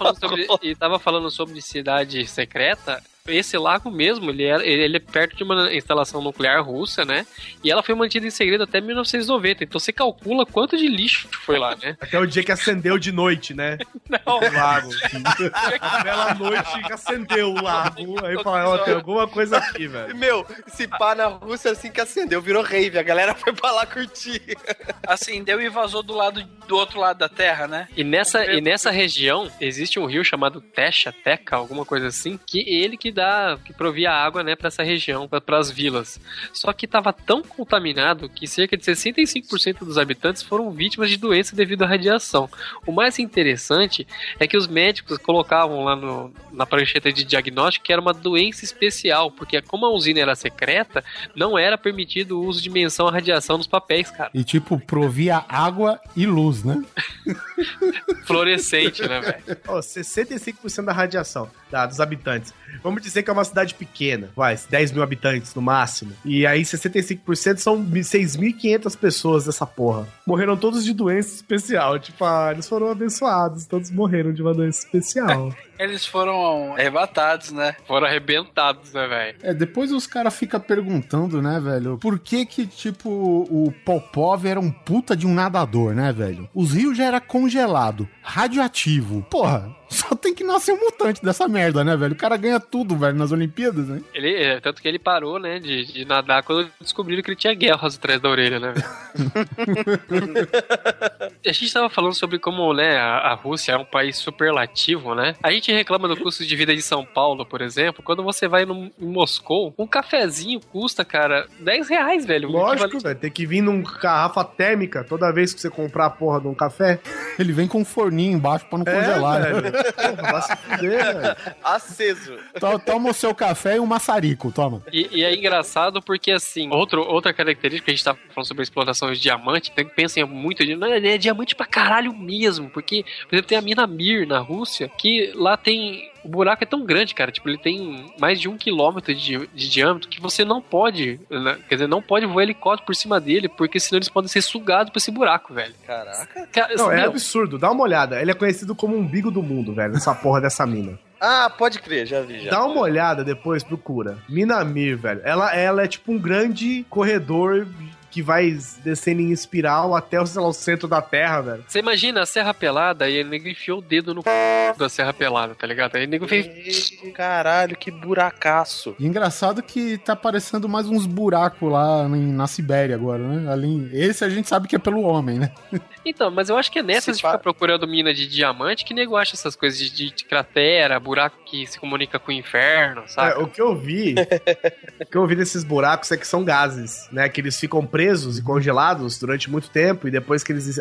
falando sobre cidade secreta. Esse lago mesmo, ele é perto de uma instalação nuclear russa, né? E ela foi mantida em segredo até 1990. Então você calcula quanto de lixo foi lá, né? Até o dia que acendeu de noite, né? Não. O lago. A bela noite que acendeu o lago. Aí fala, ó, tem alguma coisa aqui, velho. Meu, se pá na Rússia assim que acendeu, virou rave. A galera foi pra lá curtir. Acendeu e vazou do outro lado da terra, né? E nessa região existe um rio chamado Techa, alguma coisa assim, que provia água, né, pra essa região, para as vilas. Só que tava tão contaminado que cerca de 65% dos habitantes foram vítimas de doença devido à radiação. O mais interessante é que os médicos colocavam lá na prancheta de diagnóstico que era uma doença especial, porque como a usina era secreta, não era permitido o uso de menção à radiação nos papéis, cara. E tipo, provia água e luz, né? Fluorescente, né, velho? 65% da radiação dos habitantes. Vamos dizer que é uma cidade pequena, vai, 10 mil habitantes no máximo. E aí 65% são 6.500 pessoas dessa porra. Morreram todos de doença especial. Tipo, eles foram abençoados, todos morreram de uma doença especial. Eles foram arrebatados, né? Foram arrebentados, né, velho? É, depois os caras ficam perguntando, né, velho? Por que que, tipo, o Popov era um puta de um nadador, né, velho? Os rios já era congelado, radioativo. Porra, só tem que nascer um mutante dessa merda, né, velho? O cara ganha tudo, velho, nas Olimpíadas, né? Tanto que ele parou, né, de nadar quando descobriram que ele tinha guerras atrás da orelha, né, velho? A gente tava falando sobre como, né, a Rússia é um país superlativo, né? A gente reclama do custo de vida de São Paulo, por exemplo. Quando você vai em Moscou, um cafezinho custa, cara, R$10, velho. Lógico, velho. Tem que vir numa garrafa térmica toda vez que você comprar a porra de um café. Ele vem com um forninho embaixo pra não congelar, velho. Né? Porra, vai se fuder, velho. Aceso. Toma o seu café e um maçarico, toma. E é engraçado porque, assim, outra característica, a gente tá falando sobre a exploração de diamante, tem que pensar muito, não, é diamante pra caralho mesmo, porque, por exemplo, tem a Mina Mir na Rússia, que lá tem... O buraco é tão grande, cara, tipo, ele tem mais de 1 quilômetro de diâmetro que você não pode, né? Quer dizer, não pode voar helicóptero por cima dele, porque senão eles podem ser sugados pra esse buraco, velho. Caraca. Não, é absurdo, dá uma olhada, ele é conhecido como umbigo do mundo, velho, essa porra dessa mina. Ah, pode crer, já vi. Dá uma olhada depois, procura. Mina Mir, velho, ela é tipo um grande corredor... que vai descendo em espiral até sei lá, o centro da Terra, velho. Você imagina a Serra Pelada e ele nego enfiou o dedo no c... da Serra Pelada, tá ligado? Aí o nego fez... Caralho, que buracaço. E engraçado que tá aparecendo mais uns buracos lá na Sibéria agora, né? Ali, esse a gente sabe que é pelo homem, né? Então, mas eu acho que é nessa de ficar procurando mina de diamante que nego acha essas coisas de cratera, buraco que se comunica com o inferno, sabe? É, o que eu vi... O que eu ouvi desses buracos é que são gases, né? Que eles ficam presos e congelados durante muito tempo e depois que eles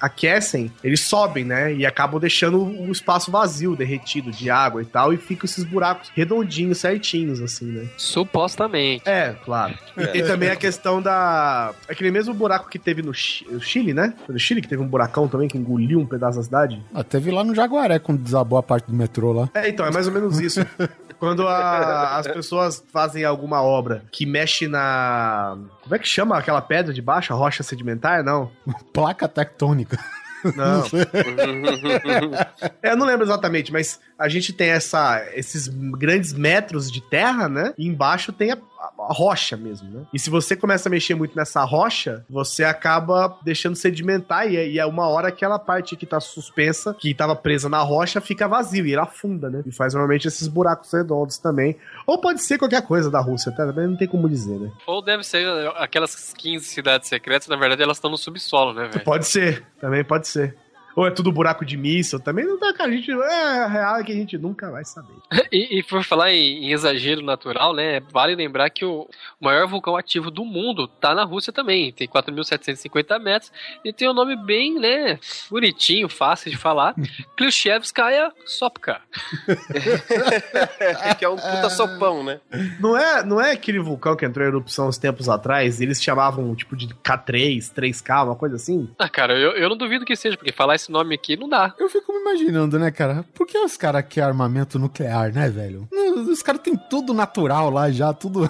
aquecem, eles sobem, né? E acabam deixando o espaço vazio, derretido de água e tal, e ficam esses buracos redondinhos, certinhos, assim, né? Supostamente. É, claro. E tem também a questão da... Aquele mesmo buraco que teve no Chile, né? Foi no Chile que teve um buracão também, que engoliu um pedaço da cidade. Ah, teve lá no Jaguaré, quando desabou a parte do metrô lá. É, então, é mais ou menos isso. Quando as pessoas fazem alguma obra que mexe na... Como é que chama aquela pedra de baixo? A rocha sedimentar? Não. Placa tectônica. Não. Eu não lembro exatamente, mas a gente tem esses grandes metros de terra, né? E embaixo tem a rocha mesmo, né? E se você começa a mexer muito nessa rocha, você acaba deixando sedimentar e é uma hora aquela parte que tá suspensa, que tava presa na rocha, fica vazio e ela afunda, né? E faz normalmente esses buracos redondos também. Ou pode ser qualquer coisa da Rússia, tá? Não tem como dizer, né? Ou deve ser aquelas 15 cidades secretas, na verdade elas estão no subsolo, né, velho? Pode ser, também pode ser. Ou é tudo buraco de míssil, também não dá, cara. A real é que a gente nunca vai saber. E por falar em exagero natural, né, vale lembrar que o maior vulcão ativo do mundo tá na Rússia também, tem 4.750 metros, e tem um nome bem, né, bonitinho, fácil de falar, Kliushevskaya Sopka. Que é um puta sopão, né? Não é aquele vulcão que entrou em erupção uns tempos atrás, eles chamavam, tipo, de K3, 3K, uma coisa assim? Ah, cara, eu não duvido que seja, porque falar esse nome aqui não dá. Eu fico me imaginando, né, cara? Por que os caras querem armamento nuclear, né, velho? Os caras têm tudo natural lá já, tudo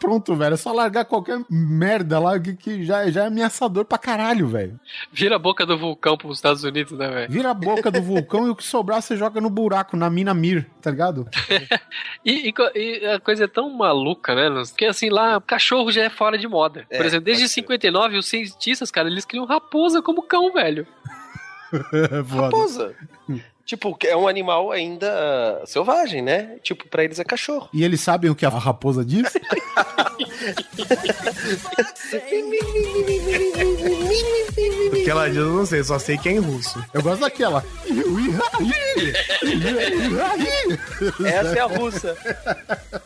pronto, velho. É só largar qualquer merda lá que já é ameaçador pra caralho, velho. Vira a boca do vulcão pros Estados Unidos, né, velho? Vira a boca do vulcão e o que sobrar você joga no buraco, na Mina Mir, tá ligado? e a coisa é tão maluca, né? Porque assim, lá cachorro já é fora de moda. Por exemplo, desde 59, os cientistas, cara, eles criam raposa como cão, velho. Raposa. Tipo, é um animal ainda selvagem, né? Tipo, pra eles é cachorro. E eles sabem o que a raposa diz? O que ela diz eu não sei, só sei que é em russo. Eu gosto daquela. Essa é a russa.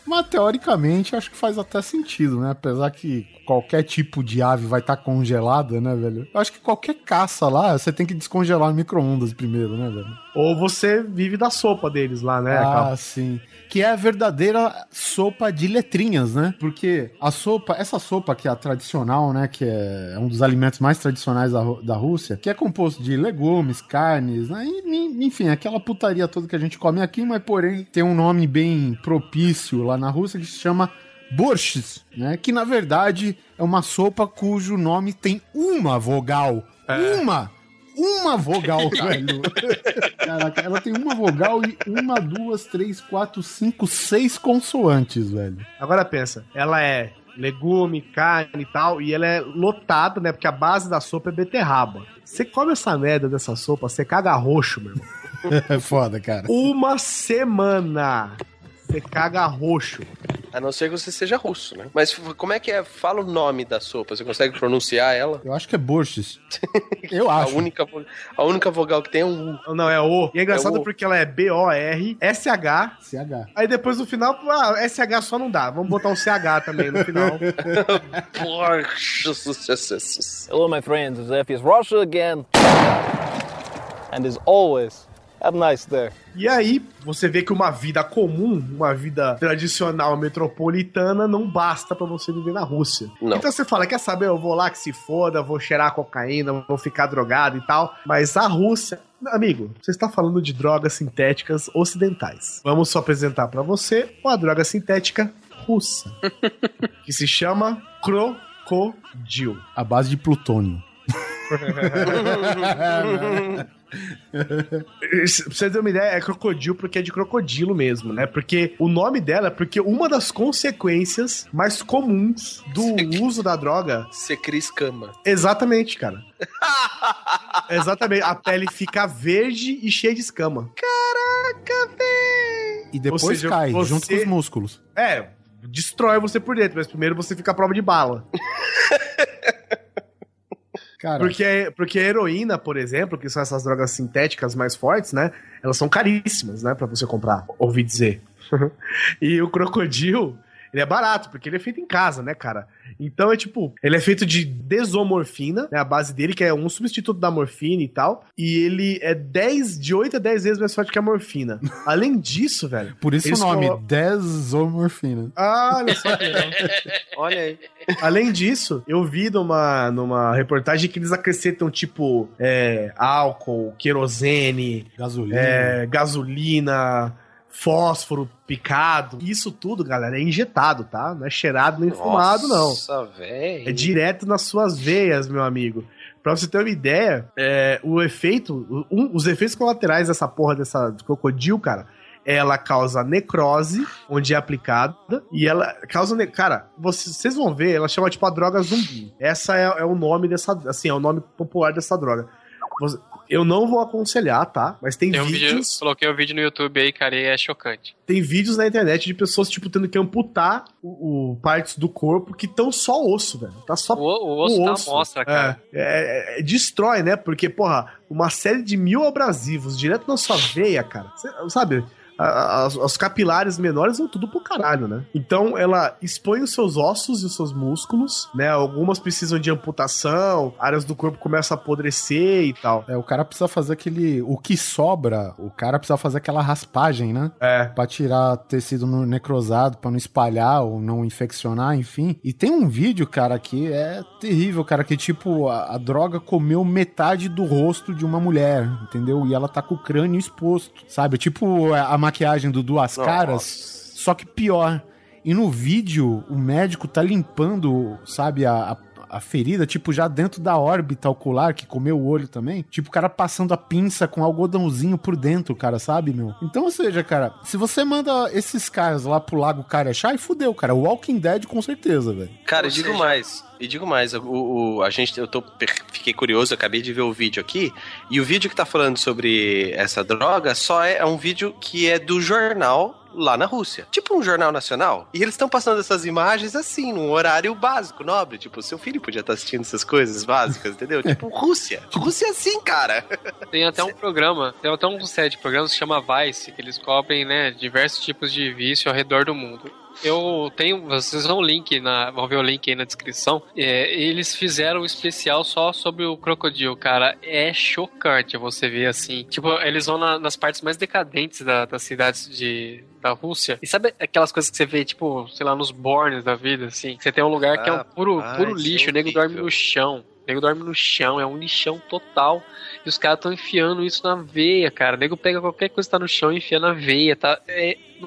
Mas teoricamente acho que faz até sentido, né? Apesar que qualquer tipo de ave vai estar congelada, né, velho? Eu acho que qualquer caça lá, você tem que descongelar no micro-ondas primeiro, né, velho? Ou você vive da sopa deles lá, né? Sim. Que é a verdadeira sopa de letrinhas, né? Porque essa sopa que é a tradicional, né? Que é um dos alimentos mais tradicionais da Rússia, que é composto de legumes, carnes, né? E, enfim, aquela putaria toda que a gente come aqui, mas porém tem um nome bem propício lá na Rússia que se chama borshch, né? Que na verdade é uma sopa cujo nome tem uma vogal. É. Uma vogal, velho. Caraca, ela tem uma vogal e 1, 2, 3, 4, 5, 6 consoantes, velho. Agora pensa, ela é legume, carne e tal, e ela é lotada, né? Porque a base da sopa é beterraba. Você come essa merda dessa sopa, você caga roxo, meu irmão. É foda, cara. Uma semana você caga roxo. A não ser que você seja russo, né? Mas como é que é? Fala o nome da sopa. Você consegue pronunciar ela? Eu acho que é borshch. Eu acho. A única vogal que tem é um U. Não, é O. E é engraçado porque ela é B-O-R-S-H. C-H. Aí depois no final, S-H só não dá. Vamos botar um C-H também no final. Hello, my friends. Zef is Russia again. And as always... Have a nice day. E aí, você vê que uma vida comum, uma vida tradicional metropolitana, não basta pra você viver na Rússia. Não. Então você fala, quer saber, eu vou lá que se foda, vou cheirar cocaína, vou ficar drogado e tal, mas a Rússia... Amigo, você está falando de drogas sintéticas ocidentais. Vamos só apresentar pra você uma droga sintética russa, que se chama Krokodil. A base de plutônio. Pra você ter uma ideia, é crocodil porque é de crocodilo mesmo, né? Porque o nome dela é porque uma das consequências mais comuns do uso da droga... Você cria escama. Exatamente, cara. Exatamente. A pele fica verde e cheia de escama. Caraca, velho! E depois seja, cai, você... junto com os músculos. É, destrói você por dentro, mas primeiro você fica à prova de bala. Porque a heroína, por exemplo, que são essas drogas sintéticas mais fortes, né? Elas são caríssimas, né? Pra você comprar, ouvi dizer. E o crocodilo, ele é barato, porque ele é feito em casa, né, cara? Então é tipo, ele é feito de desomorfina, né? A base dele, que é um substituto da morfina e tal. E ele é de 8 a 10 vezes mais forte que a morfina. Além disso, velho... Por isso o nome, desomorfina. Ah, olha só. Olha aí. Além disso, eu vi numa reportagem que eles acrescentam, tipo, álcool, querosene, gasolina, fósforo picado. Isso tudo, galera, é injetado, tá? Não é cheirado nem fumado, não. Nossa, velho. É direto nas suas veias, meu amigo. Pra você ter uma ideia, os efeitos colaterais dessa porra, do crocodil, cara, ela causa necrose, onde é aplicada, e ela causa... Cara, vocês vão ver, ela chama, tipo, a droga zumbi. Essa é o nome dessa... Assim, é o nome popular dessa droga. Eu não vou aconselhar, tá? Mas tem vídeos... coloquei um vídeo no YouTube aí, cara, e é chocante. Tem vídeos na internet de pessoas, tipo, tendo que amputar partes do corpo que estão só osso, velho. Tá só o osso. Tá amostra, cara. Destrói, né? Porque, porra, uma série de 1000 abrasivos direto na sua veia, cara. Cê, sabe... Os capilares menores vão tudo pro caralho, né? Então ela expõe os seus ossos e os seus músculos, né? Algumas precisam de amputação, áreas do corpo começam a apodrecer e tal. O cara precisa fazer o que sobra, o cara precisa fazer aquela raspagem, né? Pra tirar tecido necrosado, pra não espalhar ou não infeccionar, enfim. E tem um vídeo, cara, que é terrível, cara, que tipo, a droga comeu metade do rosto de uma mulher, entendeu? E ela tá com o crânio exposto, sabe? Tipo, a maquiagem do Duas Caras, só que pior. E no vídeo, o médico tá limpando, sabe, a ferida, tipo, já dentro da órbita ocular, que comeu o olho também. Tipo, o cara passando a pinça com algodãozinho por dentro, cara, sabe, meu? Então, ou seja, cara, se você manda esses caras lá pro Lago Karachá, e fudeu, cara. O Walking Dead, com certeza, velho. Cara, eu digo mais, fiquei curioso, eu acabei de ver o vídeo aqui, e o vídeo que tá falando sobre essa droga só é um vídeo que é do jornal lá na Rússia. Tipo um jornal nacional. E eles estão passando essas imagens assim, num horário básico, nobre. Tipo, seu filho podia estar assistindo essas coisas básicas, entendeu? Tipo, Rússia. Rússia assim, cara. Tem até um programa, tem até um set de programas que chama Vice, que eles cobrem, né, diversos tipos de vício ao redor do mundo. Vocês vão ver o link aí na descrição. Eles fizeram um especial só sobre o crocodilo, cara. É chocante você ver assim. Tipo, eles vão nas partes mais decadentes das cidades da Rússia. E sabe aquelas coisas que você vê, tipo, sei lá, nos bornes da vida, assim? Você tem um lugar que é um puro lixo, o nego dorme no chão. O nego dorme no chão, é um lixão total. E os caras estão enfiando isso na veia, cara. O nego pega qualquer coisa que tá no chão e enfia na veia, tá?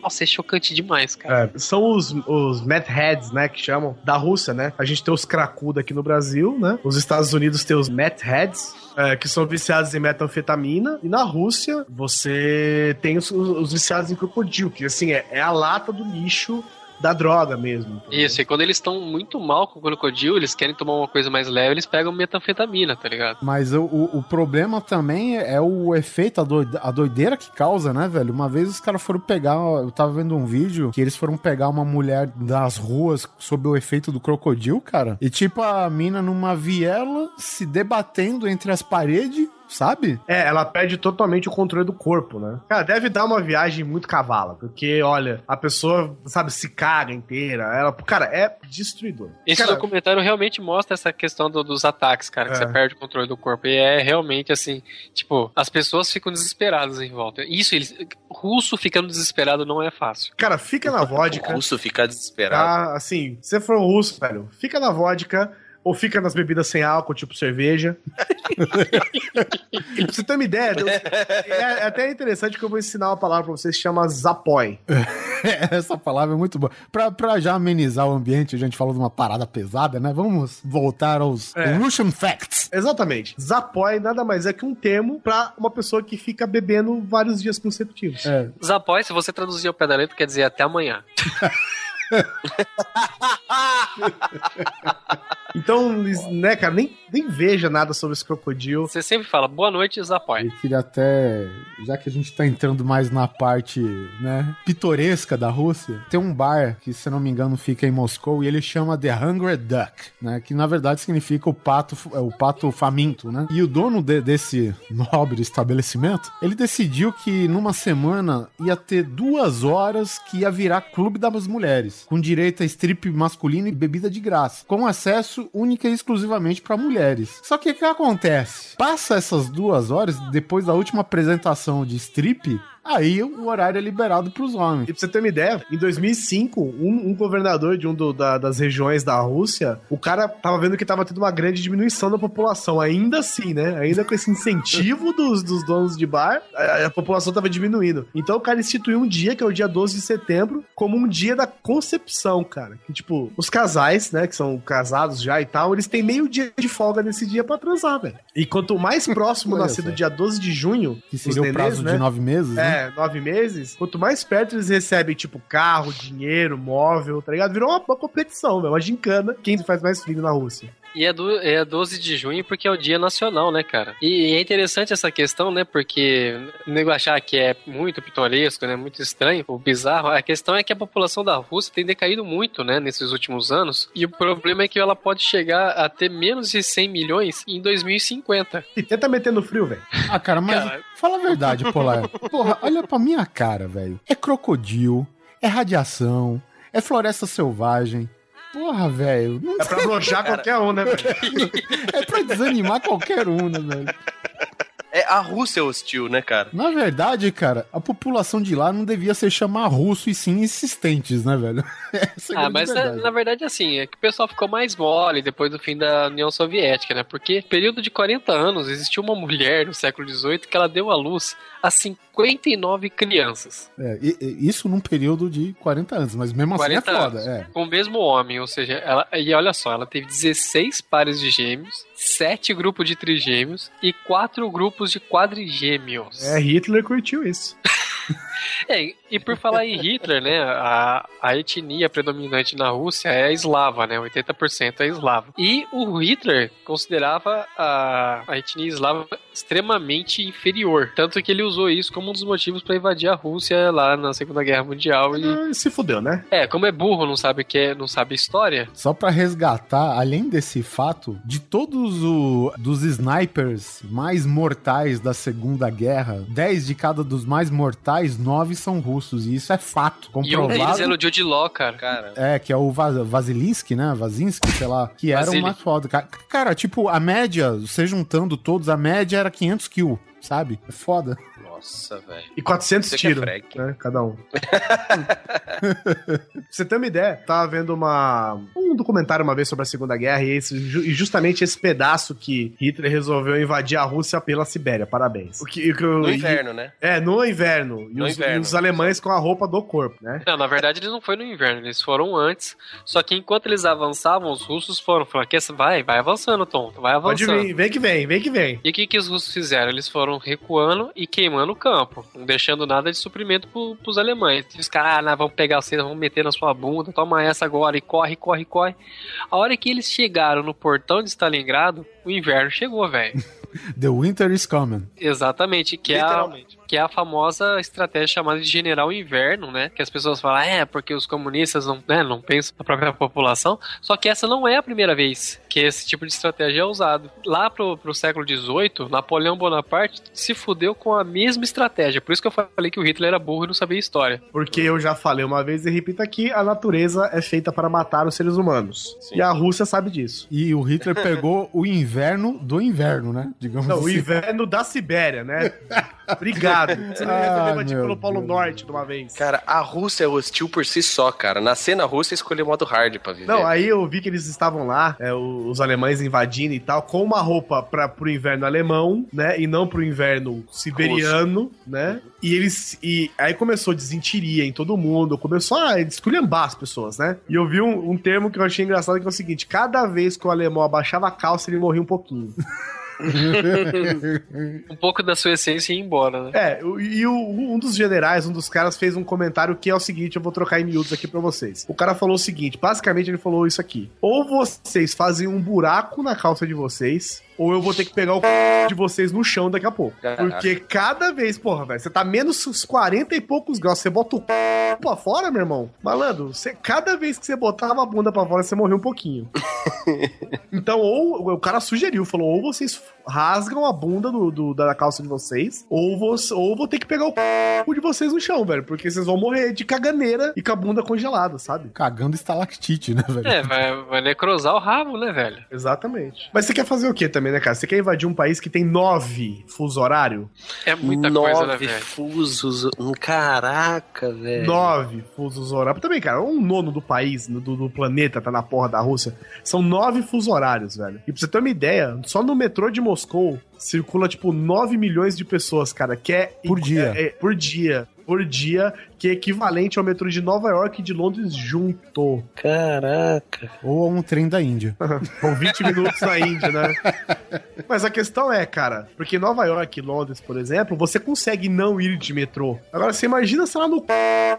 Nossa, é chocante demais, cara. São os meth heads, né, que chamam, da Rússia, né? A gente tem os cracudos aqui no Brasil, né? Os Estados Unidos tem os meth heads, que são viciados em metanfetamina. E na Rússia, você tem os viciados em crocodilo, que assim, é a lata do lixo da droga mesmo. Isso, e quando eles estão muito mal com o crocodilo, eles querem tomar uma coisa mais leve, eles pegam metanfetamina, tá ligado? Mas o problema também é o efeito, a doideira que causa, né, velho? Uma vez os caras foram pegar, eu tava vendo um vídeo, que eles foram pegar uma mulher das ruas sob o efeito do crocodilo, cara, e tipo a mina numa viela se debatendo entre as paredes, sabe? Ela perde totalmente o controle do corpo, né? Cara, deve dar uma viagem muito cavala, porque, olha, a pessoa, sabe, se caga inteira, ela, cara, é destruidor. Esse documentário realmente mostra essa questão dos ataques, cara, que você perde o controle do corpo, e é realmente, assim, tipo, as pessoas ficam desesperadas em volta. Isso, russo ficando desesperado não é fácil. Cara, fica na vodka. O russo ficar desesperado. Ah, assim, se for russo, velho, fica na vodka, ou fica nas bebidas sem álcool, tipo cerveja. E pra você ter uma ideia, é até interessante que eu vou ensinar uma palavra pra vocês que chama Zapoi. Essa palavra é muito boa. Pra já amenizar o ambiente, a gente falou de uma parada pesada, né? Vamos voltar aos Russian Facts. Exatamente. Zapói nada mais é que um termo pra uma pessoa que fica bebendo vários dias consecutivos. É. Zapói, se você traduzir ao pé da letra, quer dizer até amanhã. Então, né, cara, nem veja nada sobre esse crocodilo. Você sempre fala, boa noite, Zapói. Eu queria até, já que a gente tá entrando mais na parte, né, pitoresca da Rússia, tem um bar que, se não me engano, fica em Moscou e ele chama The Hungry Duck, né, que na verdade significa o pato faminto, né. E o dono desse nobre estabelecimento, ele decidiu que numa semana ia ter 2 horas que ia virar clube das mulheres, com direito a strip masculino e bebida de graça, com acesso única e exclusivamente para mulheres. Só que o que acontece? Passa essas 2 horas, depois da última apresentação de strip, aí o horário é liberado para os homens. E pra você ter uma ideia, em 2005, um governador de das regiões da Rússia, o cara tava vendo que tava tendo uma grande diminuição da população, ainda assim, né? Ainda com esse incentivo dos donos de bar, a população tava diminuindo. Então o cara instituiu um dia, que é o dia 12 de setembro, como um dia da concepção, cara. Que, tipo, os casais, né, que são casados já e tal, eles têm meio dia de folga nesse dia para transar, velho. E quanto mais próximo nascer do dia 12 de junho, que seria o prazo de 9 meses, né? 9 meses, quanto mais perto eles recebem, tipo, carro, dinheiro, móvel, tá ligado? Virou uma competição, meu, uma gincana, quem faz mais frio na Rússia. E é 12 de junho porque é o dia nacional, né, cara? E é interessante essa questão, né, porque o nego achar que é muito pitoresco, né, muito estranho, ou bizarro, a questão é que a população da Rússia tem decaído muito, né, nesses últimos anos, e o problema é que ela pode chegar a ter menos de 100 milhões em 2050. E você tá metendo frio, velho? Ah, cara, mas cara... fala a verdade, Polar. Porra, olha pra minha cara, velho. É crocodilo, é radiação, é floresta selvagem. Porra, velho. É pra broxar qualquer um, né, velho? É pra desanimar qualquer um, né, velho? É, a Rússia é hostil, né, cara? Na verdade, cara, a população de lá não devia ser chamar russo e sim insistentes, né, velho? Essa é a mas verdade. Na verdade, assim, é que o pessoal ficou mais mole depois do fim da União Soviética, né? Porque, período de 40 anos, existiu uma mulher no século XVIII que ela deu à luz a 59 crianças. É, isso num período de 40 anos, mas mesmo assim é foda. É. Com o mesmo homem, ou seja, ela, e olha só, ela teve 16 pares de gêmeos, 7 grupos de trigêmeos e 4 grupos de quadrigêmeos. É, Hitler curtiu isso. É, e por falar em Hitler, né, a etnia predominante na Rússia é a eslava, né, 80% é eslava. E o Hitler considerava a etnia eslava extremamente inferior, tanto que ele usou isso como um dos motivos para invadir a Rússia lá na Segunda Guerra Mundial. E se fudeu, né? É, como é burro, não sabe o que é, não sabe história. Só para resgatar, além desse fato, de todos dos snipers mais mortais da Segunda Guerra, 10 de cada dos mais mortais, 9 são russos, e isso é fato, comprovado. E um deles era o Jude Law, cara. É, que é o Vasilinski, né? Vazinski, sei lá, que era o mais foda. Cara, tipo, a média, você juntando todos, a média era 500 kills, sabe? É foda. Nossa, velho. E 400 tiros, né? Cada um. Pra você ter uma ideia, tava vendo um documentário uma vez sobre a Segunda Guerra e justamente esse pedaço que Hitler resolveu invadir a Rússia pela Sibéria. Parabéns. No inverno, né? É, no inverno. E os alemães com a roupa do corpo, né? Não, na verdade eles não foram no inverno, eles foram antes. Só que enquanto eles avançavam, os russos foram vai avançando, tonto, vai avançando. Pode vir, vem que vem. E o que os russos fizeram? Eles foram recuando e queimando no campo, não deixando nada de suprimento pros alemães. Os caras, vão pegar vocês, vão meter na sua bunda, toma essa agora e corre. A hora que eles chegaram no portão de Stalingrado, o inverno chegou, velho. The winter is coming. Exatamente, que é a famosa estratégia chamada de general inverno, né? Que as pessoas falam, porque os comunistas não pensam na própria população. Só que essa não é a primeira vez que esse tipo de estratégia é usado. Lá pro século XVIII, Napoleão Bonaparte se fudeu com a mesma estratégia. Por isso que eu falei que o Hitler era burro e não sabia história. Porque eu já falei uma vez e repito aqui, a natureza é feita para matar os seres humanos. Sim. E a Rússia sabe disso. E o Hitler pegou o inverno do inverno, né? digamos assim. Não, o inverno da Sibéria, né? Obrigado. Você não resolveu bater pelo Polo Norte de uma vez. Cara, a Rússia é hostil por si só, cara. Nascer na Rússia, escolher modo hard pra viver. Não, aí eu vi que eles estavam lá, os alemães invadindo e tal, com uma roupa pro inverno alemão, né? E não pro inverno siberiano, Russo, né? E aí começou a desentiria em todo mundo, começou a esculhambar as pessoas, né? E eu vi um termo que eu achei engraçado, que é o seguinte: cada vez que o alemão abaixava a calça, ele morria um pouquinho. Um pouco da sua essência ia embora, né? Um dos generais, um dos caras, fez um comentário que é o seguinte, eu vou trocar em miúdos aqui pra vocês. O cara falou o seguinte, basicamente ele falou isso aqui: ou vocês fazem um buraco na calça de vocês, ou eu vou ter que pegar o c... de vocês no chão daqui a pouco. Caraca. Porque cada vez, porra, velho, você tá menos uns 40 e poucos graus, você bota o c... pra fora, meu irmão. Malandro, cada vez que você botava a bunda pra fora, você morreu um pouquinho. Então, ou o cara sugeriu, falou, ou vocês rasgam a bunda da calça de vocês, ou vou ter que pegar o c... de vocês no chão, velho, porque vocês vão morrer de caganeira e com a bunda congelada, sabe? Cagando estalactite, né, velho? Vai necrosar o rabo, né, velho? Exatamente. Mas você quer fazer o quê também, né, cara? Você quer invadir um país que tem 9 fuso horário? É muita coisa, né, velho? 9 fusos... Caraca, velho. 9 fusos horários. Também, cara, um nono do país, do planeta, tá na porra da Rússia. São 9 fuso horários, velho. E pra você ter uma ideia, só no metrô de Moscou circula, tipo, 9 milhões de pessoas, cara, que é... Por dia. Por dia, que é equivalente ao metrô de Nova York e de Londres junto. Caraca. Ou a um trem da Índia. Com 20 minutos na Índia, né? Mas a questão é, cara, porque Nova York e Londres, por exemplo, você consegue não ir de metrô. Agora, você imagina, sei lá, no c...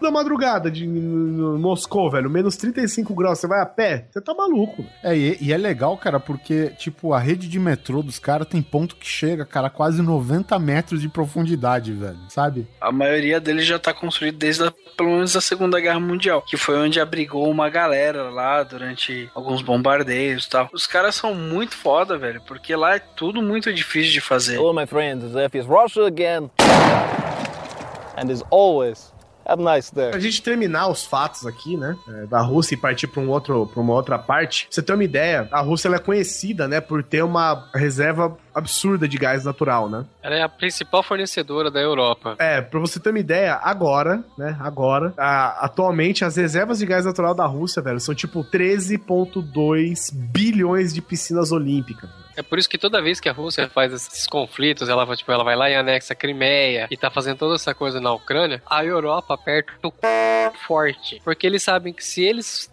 da madrugada de Moscou, velho, menos 35 graus, você vai a pé? Você tá maluco. E é legal, cara, porque, tipo, a rede de metrô dos caras tem ponto que chega, cara, quase 90 metros de profundidade, velho, sabe? A maioria deles já tá construído desde pelo menos a Segunda Guerra Mundial, que foi onde abrigou uma galera lá durante alguns bombardeios e tal. Os caras são muito foda, velho, porque lá é tudo muito difícil de fazer. Hello, my friends, that is Russia again. And as always, have a nice day. Pra gente terminar os fatos aqui, né, da Rússia e partir pra uma outra parte, pra você ter uma ideia, a Rússia ela é conhecida, né, por ter uma reserva absurda de gás natural, né? Ela é a principal fornecedora da Europa. Pra você ter uma ideia, agora, né? Agora, atualmente, as reservas de gás natural da Rússia, velho, são tipo 13,2 bilhões de piscinas olímpicas. É por isso que toda vez que a Rússia faz esses conflitos, ela vai lá e anexa a Crimeia e tá fazendo toda essa coisa na Ucrânia, a Europa aperta o c... forte. Porque eles sabem que se eles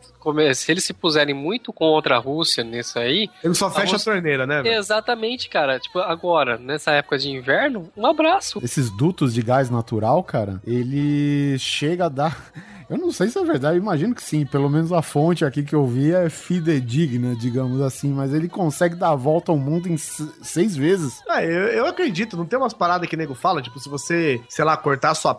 se puserem muito contra a Rússia nisso aí... Ele só fecha a torneira, né, velho? Exatamente, cara. Tipo, agora, nessa época de inverno, um abraço. Esses dutos de gás natural, cara, ele chega a dar... Eu não sei se é verdade, eu imagino que sim. Pelo menos a fonte aqui que eu vi é fidedigna, digamos assim. Mas ele consegue dar a volta ao mundo em 6 vezes. Eu acredito. Não tem umas paradas que o nego fala? Tipo, se você, sei lá, cortar a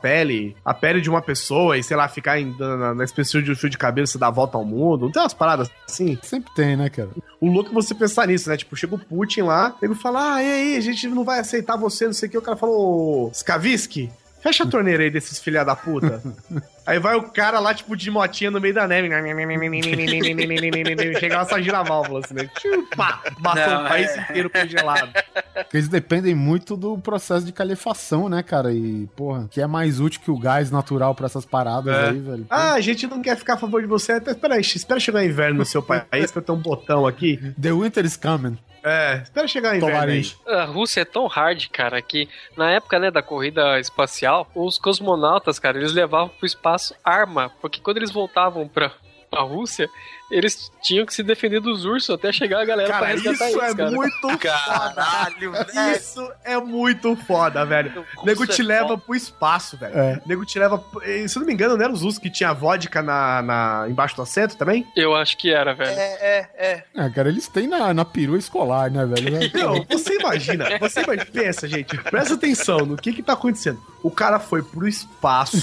pele de uma pessoa e, sei lá, ficar na espessura de um fio de cabelo, você dá a volta ao mundo. Não tem umas paradas assim? Sempre tem, né, cara? O louco é você pensar nisso, né? Tipo, chega o Putin lá, ele fala, e aí, a gente não vai aceitar você, não sei o que. O cara falou, Skavurska, fecha a torneira aí desses filha da puta. Aí vai o cara lá, tipo, de motinha no meio da neve. Chega lá, só gira a válvula, assim, né? Pá! Bastou o país inteiro congelado. Porque eles dependem muito do processo de calefação, né, cara? E, porra, que é mais útil que o gás natural pra essas paradas aí, velho. A gente não quer ficar a favor de você. Até, espera chegar inverno no seu país, que eu tenho um botão aqui. The winter is coming. Espera chegar inverno aí. A Rússia é tão hard, cara, que na época, né, da corrida espacial, os cosmonautas, cara, eles levavam pro espaço arma, porque quando eles voltavam pra Rússia, eles tinham que se defender dos ursos até chegar a galera pra resgatar eles, cara. Isso é muito caralho, velho. Isso é muito foda, velho. Nego te leva pro espaço, velho. Nego te leva... Se eu não me engano, não era os ursos que tinha vodka embaixo do assento também? Eu acho que era, velho. Cara, eles têm na perua escolar, né, velho? Então, você imagina, pensa, gente, presta atenção no que tá acontecendo. O cara foi pro espaço...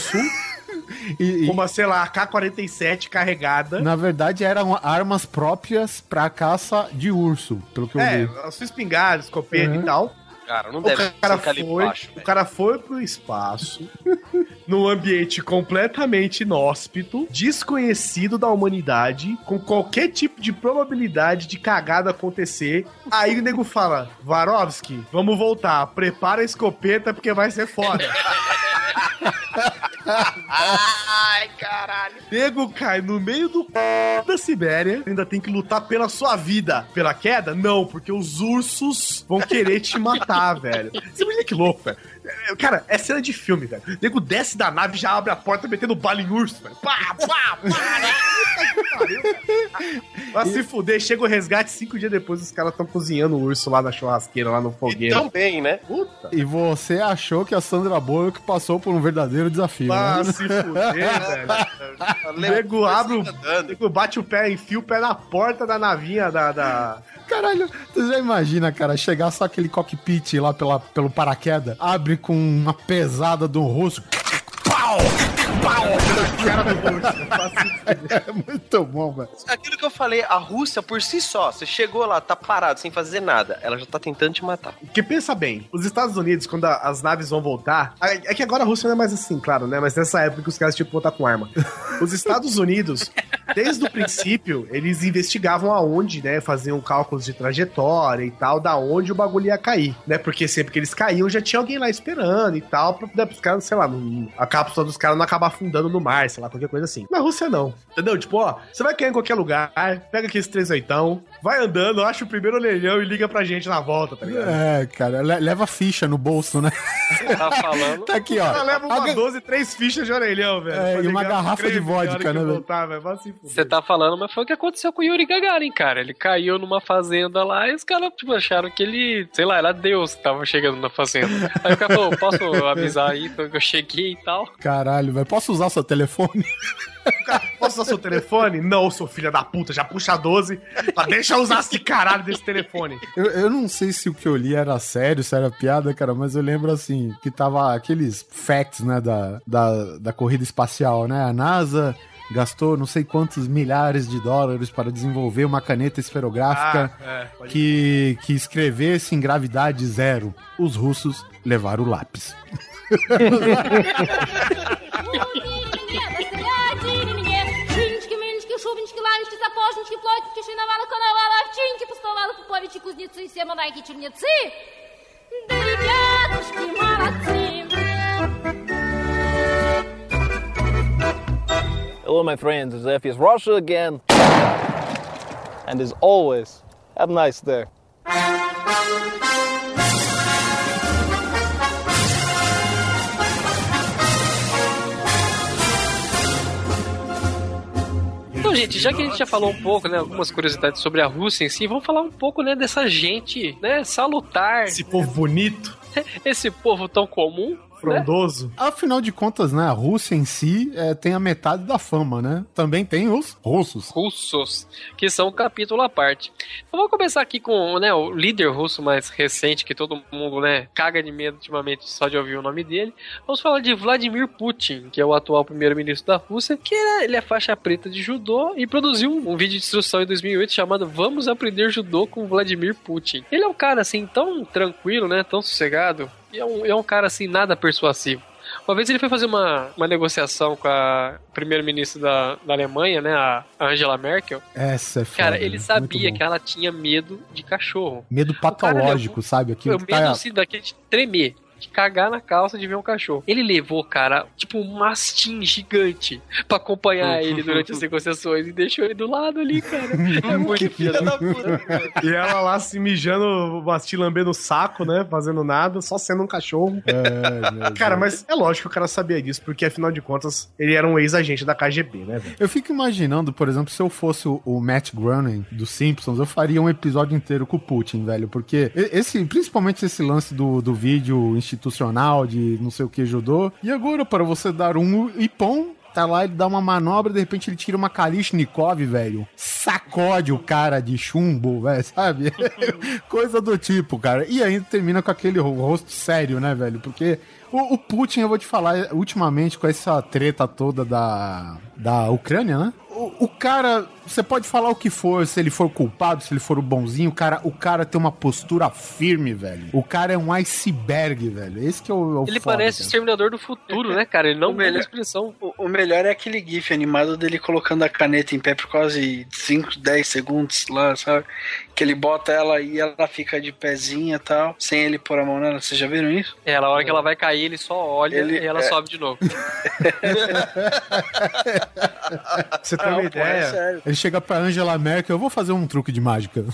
Uma, sei lá, AK-47 carregada. Na verdade, eram armas próprias pra caça de urso, pelo que eu vi. As espingardas, escopeta e tal. Cara, não deve ser baixo. O cara foi pro espaço, num ambiente completamente inóspito, desconhecido da humanidade, com qualquer tipo de probabilidade de cagada acontecer. Aí o nego fala, Varovsky, vamos voltar, prepara a escopeta porque vai ser foda. Ai, caralho. Nego cai no meio do da Sibéria, ainda tem que lutar pela sua vida. Pela queda? Não, porque os ursos vão querer te matar, velho. Você imagina que louco, velho. Cara, é cena de filme, velho. O nego desce da nave e já abre a porta metendo bala em urso, velho. Pá, pá, pá. Vai se fuder, chega o resgate 5 dias depois, os caras estão cozinhando o urso lá na churrasqueira, lá no fogueiro. E também, né? Puta. E você achou que a Sandra Bullock passou por um verdadeiro desafio, né? Se fuder, velho. O nego abre, nego bate o pé, enfia o pé na porta da navinha da... Caralho, tu já imagina, cara, chegar só aquele cockpit lá pelo paraquedas, abre com uma pesada do russo. Pau! Cara do Rússia. É muito bom, velho. Aquilo que eu falei, a Rússia por si só, você chegou lá, tá parado, sem fazer nada, ela já tá tentando te matar. Porque pensa bem, os Estados Unidos, quando as naves vão voltar, é que agora a Rússia não é mais assim, claro, né? Mas nessa época que os caras tinham que voltar com arma. Os Estados Unidos, desde o princípio, eles investigavam aonde, né? Faziam cálculos de trajetória e tal, da onde o bagulho ia cair, né? Porque sempre que eles caíam, já tinha alguém lá esperando e tal, pra os caras, sei lá, a cápsula dos caras não acabar afundando no mar, sei lá, qualquer coisa assim. Na Rússia não, entendeu? Tipo, ó, você vai cair em qualquer lugar, pega aqui esse 38, vai andando, acha o primeiro orelhão e liga pra gente na volta, tá ligado? É, cara, leva ficha no bolso, né? Tá falando. Tá aqui, ó. Ela leva uma 12, 3 fichas de orelhão, velho. É, e uma garrafa de vodka, né, velho? Você tá falando, mas foi o que aconteceu com o Yuri Gagarin, cara. Ele caiu numa fazenda lá e os caras, tipo, acharam que ele, sei lá, era Deus que tava chegando na fazenda. Aí o cara falou, posso avisar aí que eu cheguei e tal? Caralho, velho, posso usar seu telefone? Posso usar seu telefone? Não, seu filho da puta, já puxa a 12. Deixa eu usar esse caralho desse telefone. Eu não sei se o que eu li era sério, se era piada, cara, mas eu lembro assim, que tava aqueles facts, né, da corrida espacial, né? A NASA gastou não sei quantos milhares de dólares para desenvolver uma caneta esferográfica que escrevesse em gravidade zero. Os russos levaram o lápis. Hello, my friends, it's F.S. Russia again. And as always, have a nice day. Então, gente, já que a gente já falou um pouco, né, algumas curiosidades sobre a Rússia em si, vamos falar um pouco, né, dessa gente, né, salutar. Esse povo bonito. Esse povo tão comum. Frondoso. Né? Afinal de contas, né, a Rússia em si tem a metade da fama, né? Também tem os russos. Russos, que são um capítulo à parte. Então, vamos começar aqui com, né, o líder russo mais recente, que todo mundo, né, caga de medo ultimamente só de ouvir o nome dele. Vamos falar de Vladimir Putin, que é o atual primeiro-ministro da Rússia, que ele é faixa preta de judô e produziu um vídeo de instrução em 2008 chamado Vamos Aprender Judô com Vladimir Putin. Ele é um cara, assim, tão tranquilo, né, tão sossegado. É um cara, assim, nada persuasivo. Uma vez ele foi fazer uma negociação com a primeira-ministra da Alemanha, né, a Angela Merkel. Essa é foda. Cara, ele sabia que ela tinha medo de cachorro. Medo patológico, sabe? Aquilo que medo, assim, daquele de tremer. De cagar na calça de ver um cachorro. Ele levou, cara, tipo um mastim gigante pra acompanhar ele durante as negociações e deixou ele do lado ali, cara. É muito filho da puta. E ela lá se mijando, mastim lambendo o saco, né? Fazendo nada, só sendo um cachorro. Cara, mas é lógico que o cara sabia disso, porque afinal de contas ele era um ex-agente da KGB, né, velho? Eu fico imaginando, por exemplo, se eu fosse o Matt Groening dos Simpsons, eu faria um episódio inteiro com o Putin, velho, porque principalmente esse lance do vídeo institucional, de não sei o que, judô. E agora, para você dar um ipom, tá lá, ele dá uma manobra, de repente ele tira uma Kalishnikov, velho. Sacode o cara de chumbo, velho, sabe? Coisa do tipo, cara. E ainda termina com aquele rosto sério, né, velho? Porque o Putin, eu vou te falar, ultimamente, com essa treta toda da Ucrânia, né? o cara, você pode falar o que for, se ele for culpado, se ele for o bonzinho, cara, o cara tem uma postura firme, velho. O cara é um iceberg, velho. Esse que é o ele foda, parece o Exterminador do Futuro, né, cara? Ele não melhor expressão. O melhor é aquele gif animado dele colocando a caneta em pé por quase 5, 10 segundos lá, sabe? Que ele bota ela e ela fica de pezinha e tal, sem ele pôr a mão nela. Vocês já viram isso? É, na hora que ela vai cair, ele só olha e ela sobe de novo. Você tem uma ideia? É sério. Ele chega pra Angela Merkel, eu vou fazer um truque de mágica.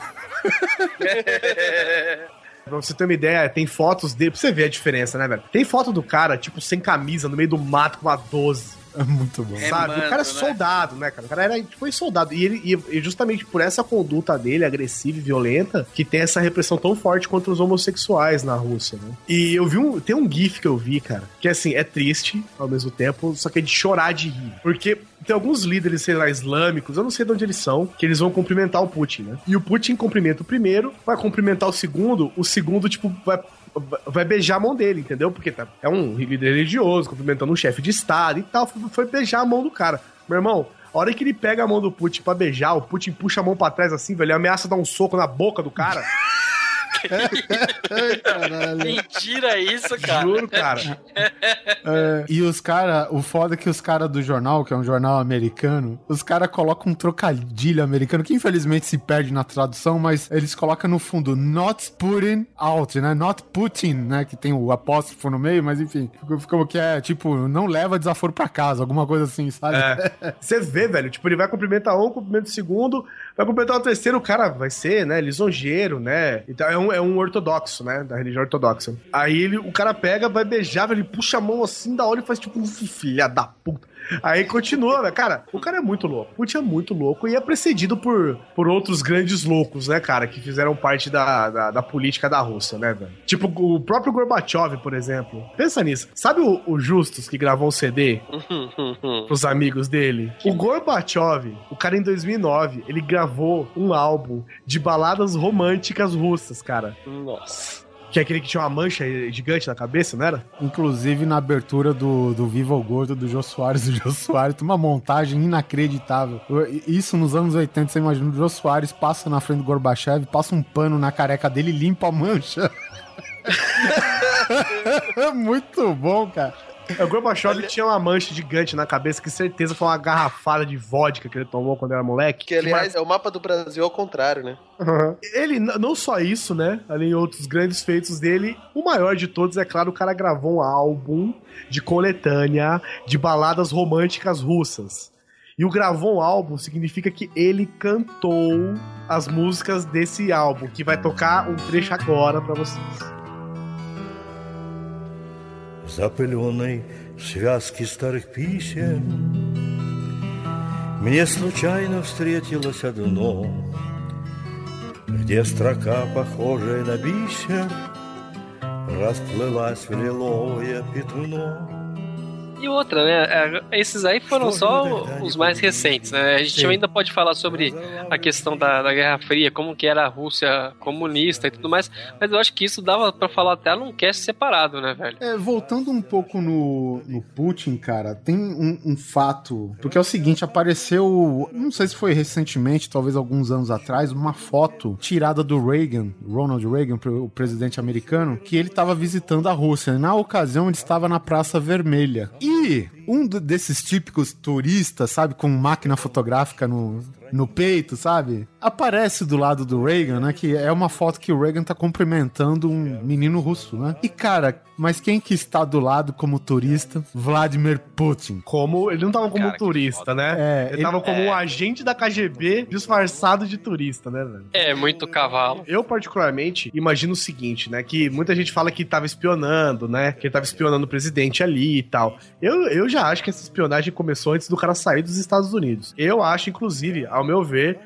Pra você ter uma ideia, tem fotos dele, pra você ver a diferença, né, velho? Tem foto do cara, tipo, sem camisa, no meio do mato, com uma 12. É muito bom. Sabe? Mando, o cara é soldado, né, cara? O cara era, foi soldado. E ele, e justamente por essa conduta dele, agressiva e violenta, que tem essa repressão tão forte contra os homossexuais na Rússia, né? E eu vi tem um gif que eu vi, cara, que assim, é triste ao mesmo tempo, só que é de chorar de rir. Porque tem alguns líderes, sei lá, islâmicos, eu não sei de onde eles são, que eles vão cumprimentar o Putin, né? E o Putin cumprimenta o primeiro, vai cumprimentar o segundo, tipo, vai beijar a mão dele, entendeu? Porque tá, é um líder religioso, cumprimentando um chefe de estado e tal, foi beijar a mão do cara. Meu irmão, a hora que ele pega a mão do Putin pra beijar, o Putin puxa a mão pra trás assim, velho, ele ameaça dar um soco na boca do cara. Mentira isso, cara. Juro, cara. E os caras, o foda é que os caras do jornal, que é um jornal americano, os caras colocam um trocadilho americano, que infelizmente se perde na tradução, mas eles colocam no fundo not Putin out, né? Not Putin, né? Que tem o apóstrofo no meio, mas enfim, como que é, tipo, não leva desaforo pra casa, alguma coisa assim, sabe? É. Você vê, velho, tipo, ele vai cumprimentar um, cumprimenta o segundo, vai cumprimentar o terceiro, o cara vai ser, né, lisonjeiro, né? Então é um ortodoxo, né? Da religião ortodoxa. Aí o cara pega, vai beijar, ele puxa a mão assim da hora e faz tipo, filha da puta. Aí continua, velho. Cara, o cara é muito louco. O Putin é muito louco e é precedido por outros grandes loucos, né, cara? Que fizeram parte da política da Rússia, né, velho? Tipo, o próprio Gorbachev, por exemplo. Pensa nisso. Sabe o Justus, que gravou um CD pros amigos dele? O Gorbachev, o cara em 2009, ele gravou um álbum de baladas românticas russas, cara. Nossa. Que é aquele que tinha uma mancha gigante na cabeça, não era? Inclusive, na abertura do Viva o Gordo, do Jô Soares. O Jô Soares tem uma montagem inacreditável. Isso nos anos 80, você imagina, o Jô Soares passa na frente do Gorbachev, passa um pano na careca dele e limpa a mancha. Muito bom, cara. O Gorbachev tinha uma mancha gigante na cabeça que certeza foi uma garrafada de vodka que ele tomou quando era moleque. Que, aliás, é o mapa do Brasil ao contrário, né? Uhum. Ele, não só isso, né? Além de outros grandes feitos dele, o maior de todos, é claro, o cara gravou um álbum de coletânea de baladas românticas russas. E o gravou um álbum significa que ele cantou as músicas desse álbum, que vai tocar um trecho agora pra vocês. Запыленной связки старых писем мне случайно встретилось одно, где строка, похожая на бисер, расплылась в лиловое пятно. E outra, né? Esses aí foram só os mais recentes, né? A gente ainda pode falar sobre a questão da Guerra Fria, como que era a Rússia comunista e tudo mais, mas eu acho que isso dava pra falar até num cast separado, né, velho? É, voltando um pouco no Putin, cara, tem um fato, porque é o seguinte, apareceu, não sei se foi recentemente, talvez alguns anos atrás, uma foto tirada do Ronald Reagan, o presidente americano, que ele tava visitando a Rússia. Na ocasião, ele estava na Praça Vermelha. E um desses típicos turistas, sabe, com máquina fotográfica no peito, sabe? Aparece do lado do Reagan, né? Que é uma foto que o Reagan tá cumprimentando um menino russo, né? E, cara, mas quem que está do lado como turista? Vladimir Putin. Como? Ele não tava como cara, turista, né? É, ele tava como um agente da KGB disfarçado de turista, né, velho? É, muito cavalo. Eu, particularmente, imagino o seguinte, né? Que muita gente fala que tava espionando, né? Que ele tava espionando o presidente ali e tal. Eu já acho que essa espionagem começou antes do cara sair dos Estados Unidos. Eu acho, inclusive, ao meu ver,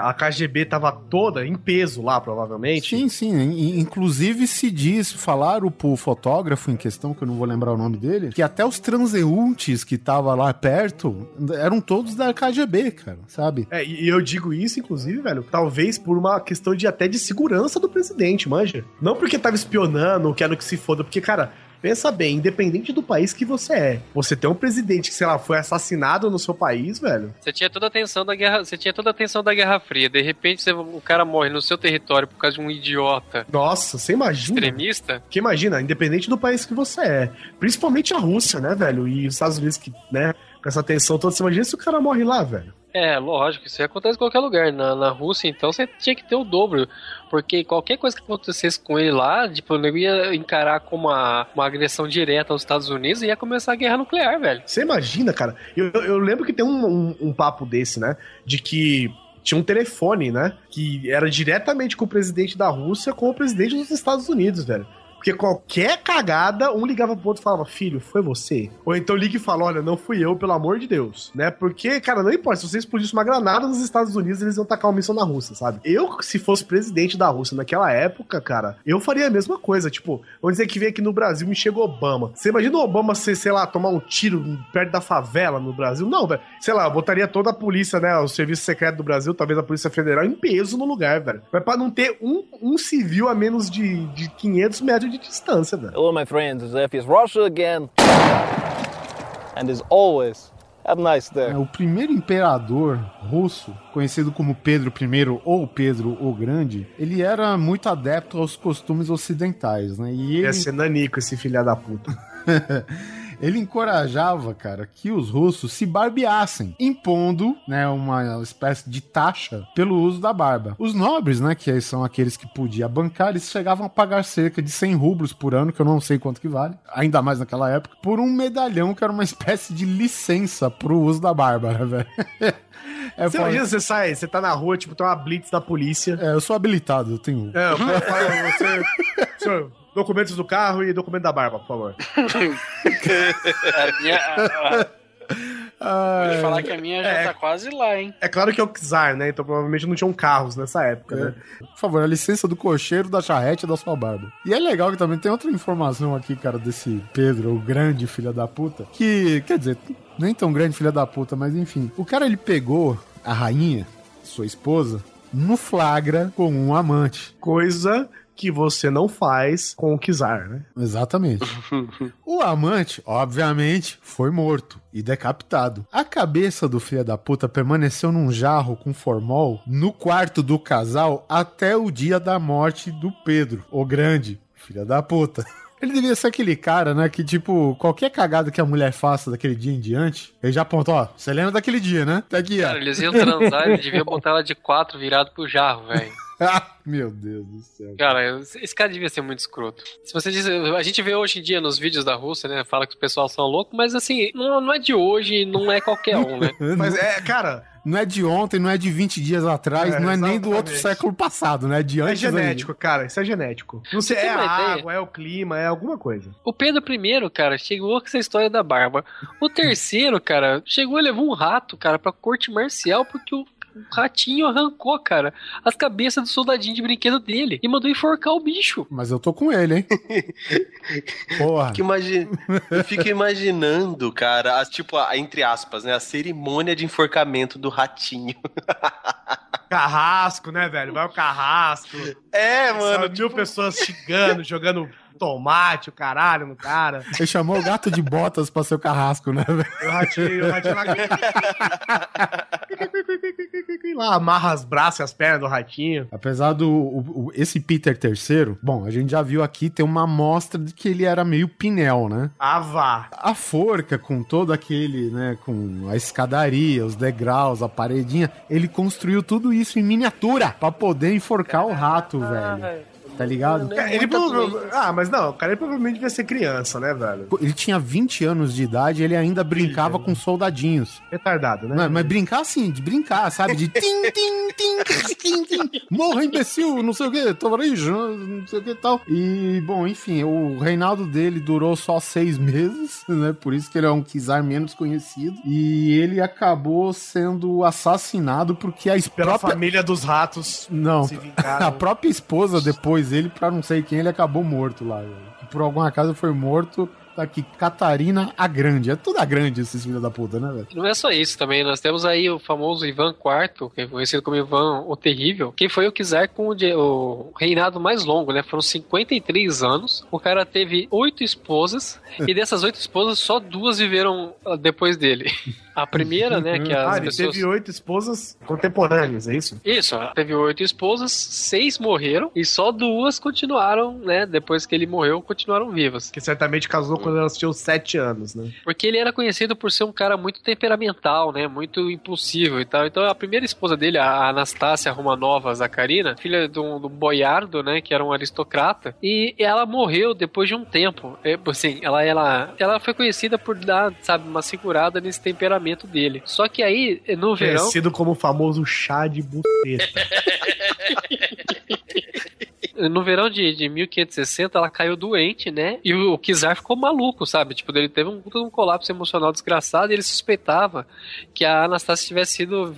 a KGB tava toda em peso lá, provavelmente. Sim, sim. Inclusive, se diz, falaram pro fotógrafo em questão, que eu não vou lembrar o nome dele, que até os transeuntes que tava lá perto eram todos da KGB, cara, sabe? É, e eu digo isso, inclusive, velho, talvez por uma questão de até de segurança do presidente, manja. Não porque tava espionando, quero que se foda, porque, cara, Pensa bem, independente do país que você é, você tem um presidente que, sei lá, foi assassinado no seu país, velho. Você tinha toda a tensão da guerra, você tinha toda a tensão da Guerra Fria, de repente o cara morre no seu território por causa de um idiota. Nossa, você imagina? Extremista? Que imagina, independente do país que você é, principalmente a Rússia, né, velho, e os Estados Unidos que, né, com essa tensão toda, você imagina se o cara morre lá, velho. É, lógico, isso acontece em qualquer lugar. Na Rússia, então, você tinha que ter o dobro. Porque qualquer coisa que acontecesse com ele lá, tipo, eu ia encarar como uma agressão direta aos Estados Unidos e ia começar a guerra nuclear, velho. Você imagina, cara? Eu lembro que tem um papo desse, né? De que tinha um telefone, né? Que era diretamente com o presidente da Rússia com o presidente dos Estados Unidos, velho. Porque qualquer cagada, um ligava pro outro e falava, filho, foi você? Ou então liga e fala, olha, não fui eu, pelo amor de Deus. Né? Porque, cara, não importa, se você explodisse uma granada nos Estados Unidos, eles iam tacar uma missão na Rússia, sabe? Eu, se fosse presidente da Rússia naquela época, cara, eu faria a mesma coisa. Tipo, vamos dizer que vem aqui no Brasil e chega o Obama. Você imagina o Obama, sei lá, tomar um tiro perto da favela no Brasil? Não, velho. Sei lá, eu botaria toda a polícia, né, o serviço secreto do Brasil, talvez a Polícia Federal, em peso no lugar, velho. Mas pra não ter um civil a menos de 500 metros de distância, velho. Hello, my friends. It's Russia again. And as always, have a nice day. O primeiro imperador russo, conhecido como Pedro I ou Pedro o Grande, ele era muito adepto aos costumes ocidentais, né? E ele... Ia ser nanico esse filha da puta. Ele encorajava, cara, que os russos se barbeassem, impondo, né, uma espécie de taxa pelo uso da barba. Os nobres, né, que são aqueles que podiam bancar, eles chegavam a pagar cerca de 100 rublos por ano, que eu não sei quanto que vale, ainda mais naquela época, por um medalhão que era uma espécie de licença pro uso da barba, né, velho? É, você imagina, você sai, você tá na rua, tipo, tem uma blitz da polícia. É, eu sou habilitado, eu tenho... É, você... Documentos do carro e documento da barba, por favor. Vou te falar que a minha já tá quase lá, hein? É claro que é o czar, né? Então provavelmente não tinham carros nessa época, né? Por favor, a licença do cocheiro, da charrete e da sua barba. E é legal que também tem outra informação aqui, cara, desse Pedro, o grande filho da puta, que, quer dizer, nem tão grande filho da puta, mas enfim. O cara, ele pegou a rainha, sua esposa, no flagra com um amante. Coisa... que você não faz com o czar, né? Exatamente. O amante, obviamente, foi morto e decapitado. A cabeça do filho da puta permaneceu num jarro com formol no quarto do casal até o dia da morte do Pedro, o grande filho da puta. Ele devia ser aquele cara, né, que, tipo, qualquer cagada que a mulher faça daquele dia em diante, ele já aponta, ó, você lembra daquele dia, né? Tá aqui, ó. Cara, eles iam transar, ele devia botar ela de 4 virado pro jarro, velho. Ah, meu Deus do céu. Cara, esse cara devia ser muito escroto. Se você diz, a gente vê hoje em dia nos vídeos da Rússia, né? Fala que os pessoal são loucos, mas assim, não é de hoje, não é qualquer um, né? Mas é, cara, não é de ontem, não é de 20 dias atrás, não é exatamente. Nem do outro século passado, né? De antes. É genético, cara, isso é genético. Não sei, é a água, é o clima, é alguma coisa. O Pedro I, cara, chegou com essa história da barba. O terceiro, cara, chegou e levou um rato, cara, pra corte marcial, porque o ratinho arrancou, cara, as cabeças do soldadinho de brinquedo dele e mandou enforcar o bicho. Mas eu tô com ele, hein? Porra. Eu fico imaginando, cara, entre aspas, né? A cerimônia de enforcamento do ratinho. Carrasco, né, velho? Vai o carrasco. É, mano. Só mil pessoas xingando, jogando... tomate, o caralho, no cara. Ele chamou o gato de botas pra ser o carrasco, né, velho? O ratinho lá amarra as braças e as pernas do ratinho. Apesar do... esse Peter III, bom, a gente já viu aqui, tem uma amostra de que ele era meio pinel, né? Ah, vá. A forca com todo aquele, né, com a escadaria, os degraus, a paredinha, ele construiu tudo isso em miniatura pra poder enforcar o rato, velho. Tá ligado? Ele provavelmente... Ah, mas não, o cara provavelmente devia ser criança, né, velho? Ele tinha 20 anos de idade e ele ainda brincava com soldadinhos. Retardado, né? Não, mas brincar assim, de brincar, sabe? De tim, tim, tim, tim, tim, morra, imbecil, não sei o que, tovarejo, não sei o que e tal. E, bom, enfim, o reinado dele durou só 6 meses, né? Por isso que ele é um czar menos conhecido. E ele acabou sendo assassinado porque Pela família dos ratos. Não, se vingaram. A própria esposa depois ele, pra não sei quem, ele acabou morto lá. Por algum acaso foi morto tá aqui, Catarina a Grande. É tudo a grande esses filhos da puta, né, velho? Não é só isso também, nós temos aí o famoso Ivan IV, que é conhecido como Ivan o Terrível, que foi o czar com o reinado mais longo, né? Foram 53 anos, o cara teve 8 esposas, e dessas 8 esposas só 2 viveram depois dele. A primeira, né, que as pessoas... teve 8 esposas contemporâneas, é isso? Isso, teve 8 esposas, 6 morreram, e só 2 continuaram, né, depois que ele morreu, continuaram vivas. Que certamente casou quando elas tinham 7 anos, né? Porque ele era conhecido por ser um cara muito temperamental, né, muito impulsivo e tal. Então a primeira esposa dele, a Anastácia Romanova Zakarina, filha do boiardo, né, que era um aristocrata, e ela morreu depois de um tempo. É, assim, ela foi conhecida por dar, sabe, uma segurada nesse temperamento dele. Só que aí, no verão... Conhecido como o famoso chá de buceta. No verão de 1560, ela caiu doente, né? E o czar ficou maluco, sabe? Tipo, ele teve um colapso emocional desgraçado e ele suspeitava que a Anastácia tivesse sido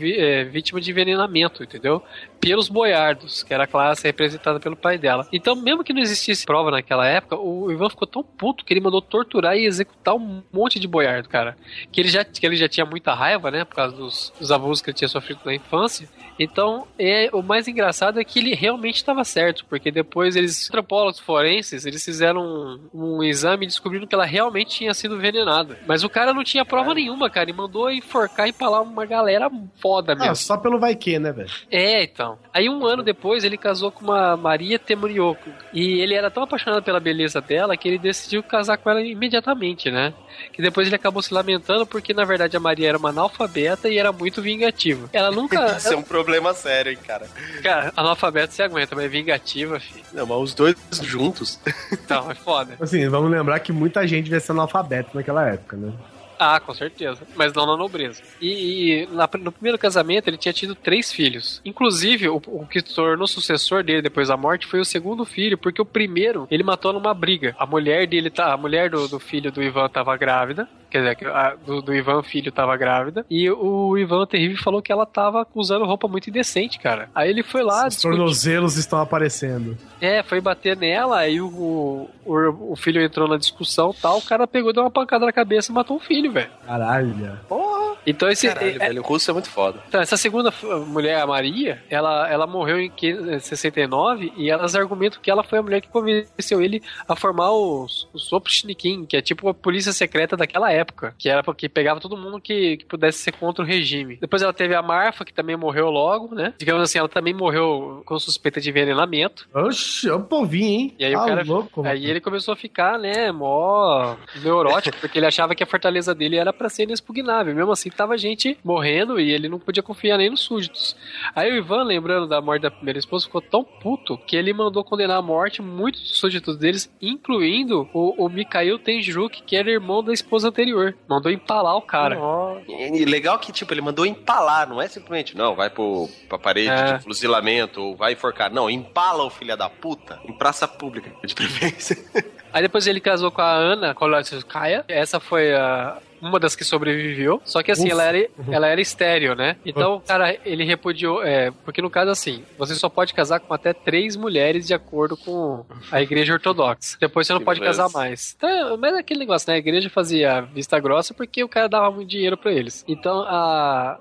vítima de envenenamento, entendeu? Pelos boiardos, que era a classe representada pelo pai dela. Então, mesmo que não existisse prova naquela época, o Ivan ficou tão puto que ele mandou torturar e executar um monte de boiardo, cara. Que ele já tinha muita raiva, né? Por causa dos abusos que ele tinha sofrido na infância. Então, o mais engraçado é que ele realmente estava certo, porque depois eles, antropólogos forenses, eles fizeram um exame e descobriram que ela realmente tinha sido envenenada. Mas o cara não tinha prova nenhuma, cara. E mandou enforcar e palar uma galera foda mesmo. Ah, só pelo vai que, né, velho? É, então. Aí um ano depois ele casou com uma Maria Temurioko, e ele era tão apaixonado pela beleza dela que ele decidiu casar com ela imediatamente, né? Que depois ele acabou se lamentando porque na verdade a Maria era uma analfabeta e era muito vingativa. Ela nunca... Isso é um problema sério, hein, cara? Cara, analfabeta se aguenta, mas vingativa, filho. Não, mas os dois juntos... Então, é foda. Assim, vamos lembrar que muita gente devia ser analfabeta naquela época, né? Ah, com certeza, mas não na nobreza. No primeiro casamento ele tinha tido 3 filhos. Inclusive, o que tornou sucessor dele depois da morte foi o segundo filho, porque o primeiro ele matou numa briga. A mulher dele, a mulher do filho do Ivan estava grávida, quer dizer, do Ivan filho estava grávida, e o Ivan Terrível falou que ela estava usando roupa muito indecente, cara. Aí ele foi lá... Os tornozelos estão aparecendo. É, foi bater nela, aí o filho entrou na discussão e tal, o cara pegou, deu uma pancada na cabeça e matou um filho, velho. Caralho. Porra. Então esse... Caralho, velho, o russo é muito foda. Então, essa segunda mulher, a Maria, ela morreu em 69, e elas argumentam que ela foi a mulher que convenceu ele a formar o Soprshnikin, que é tipo a polícia secreta daquela época, que era porque pegava todo mundo que pudesse ser contra o regime. Depois ela teve a Marfa, que também morreu logo, né? Digamos assim, ela também morreu com suspeita de envenenamento. Oxi, é um povinho, hein? E aí o cara... Louco. Aí ele começou a ficar, né, mó neurótico, porque ele achava que a fortaleza dele era pra ser inexpugnável. Mesmo assim, tava gente morrendo e ele não podia confiar nem nos súditos. Aí o Ivan, lembrando da morte da primeira esposa, ficou tão puto que ele mandou condenar à morte muitos dos súditos deles, incluindo o Mikhail Tenjuk, que era irmão da esposa anterior. Mandou empalar o cara. E legal que, tipo, ele mandou empalar, não é simplesmente, não, vai pra parede de fuzilamento, ou vai enforcar. Não, empala o filho da puta em praça pública, de preferência. Aí depois ele casou com a Ana Kolodskaya. Essa foi uma das que sobreviveu. Só que assim, ela era estéril, né? Então o cara, ele repudiou... porque no caso assim, você só pode casar com até 3 mulheres de acordo com a igreja ortodoxa. Depois você não pode casar mais. Então, mas aquele negócio, né? A igreja fazia vista grossa porque o cara dava muito dinheiro pra eles. Então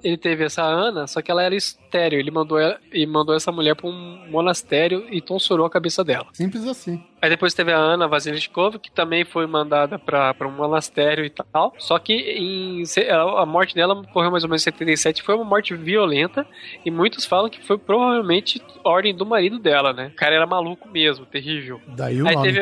ele teve essa Ana, só que ela era estéril. Ele mandou essa mulher pra um monastério e tonsurou a cabeça dela. Simples assim. Aí depois teve a Ana Vasilichkova, que também foi mandada pra um monastério e tal. Só que a morte dela ocorreu mais ou menos em 77. Foi uma morte violenta. E muitos falam que foi provavelmente ordem do marido dela, né? O cara era maluco mesmo, terrível. Daí o nome.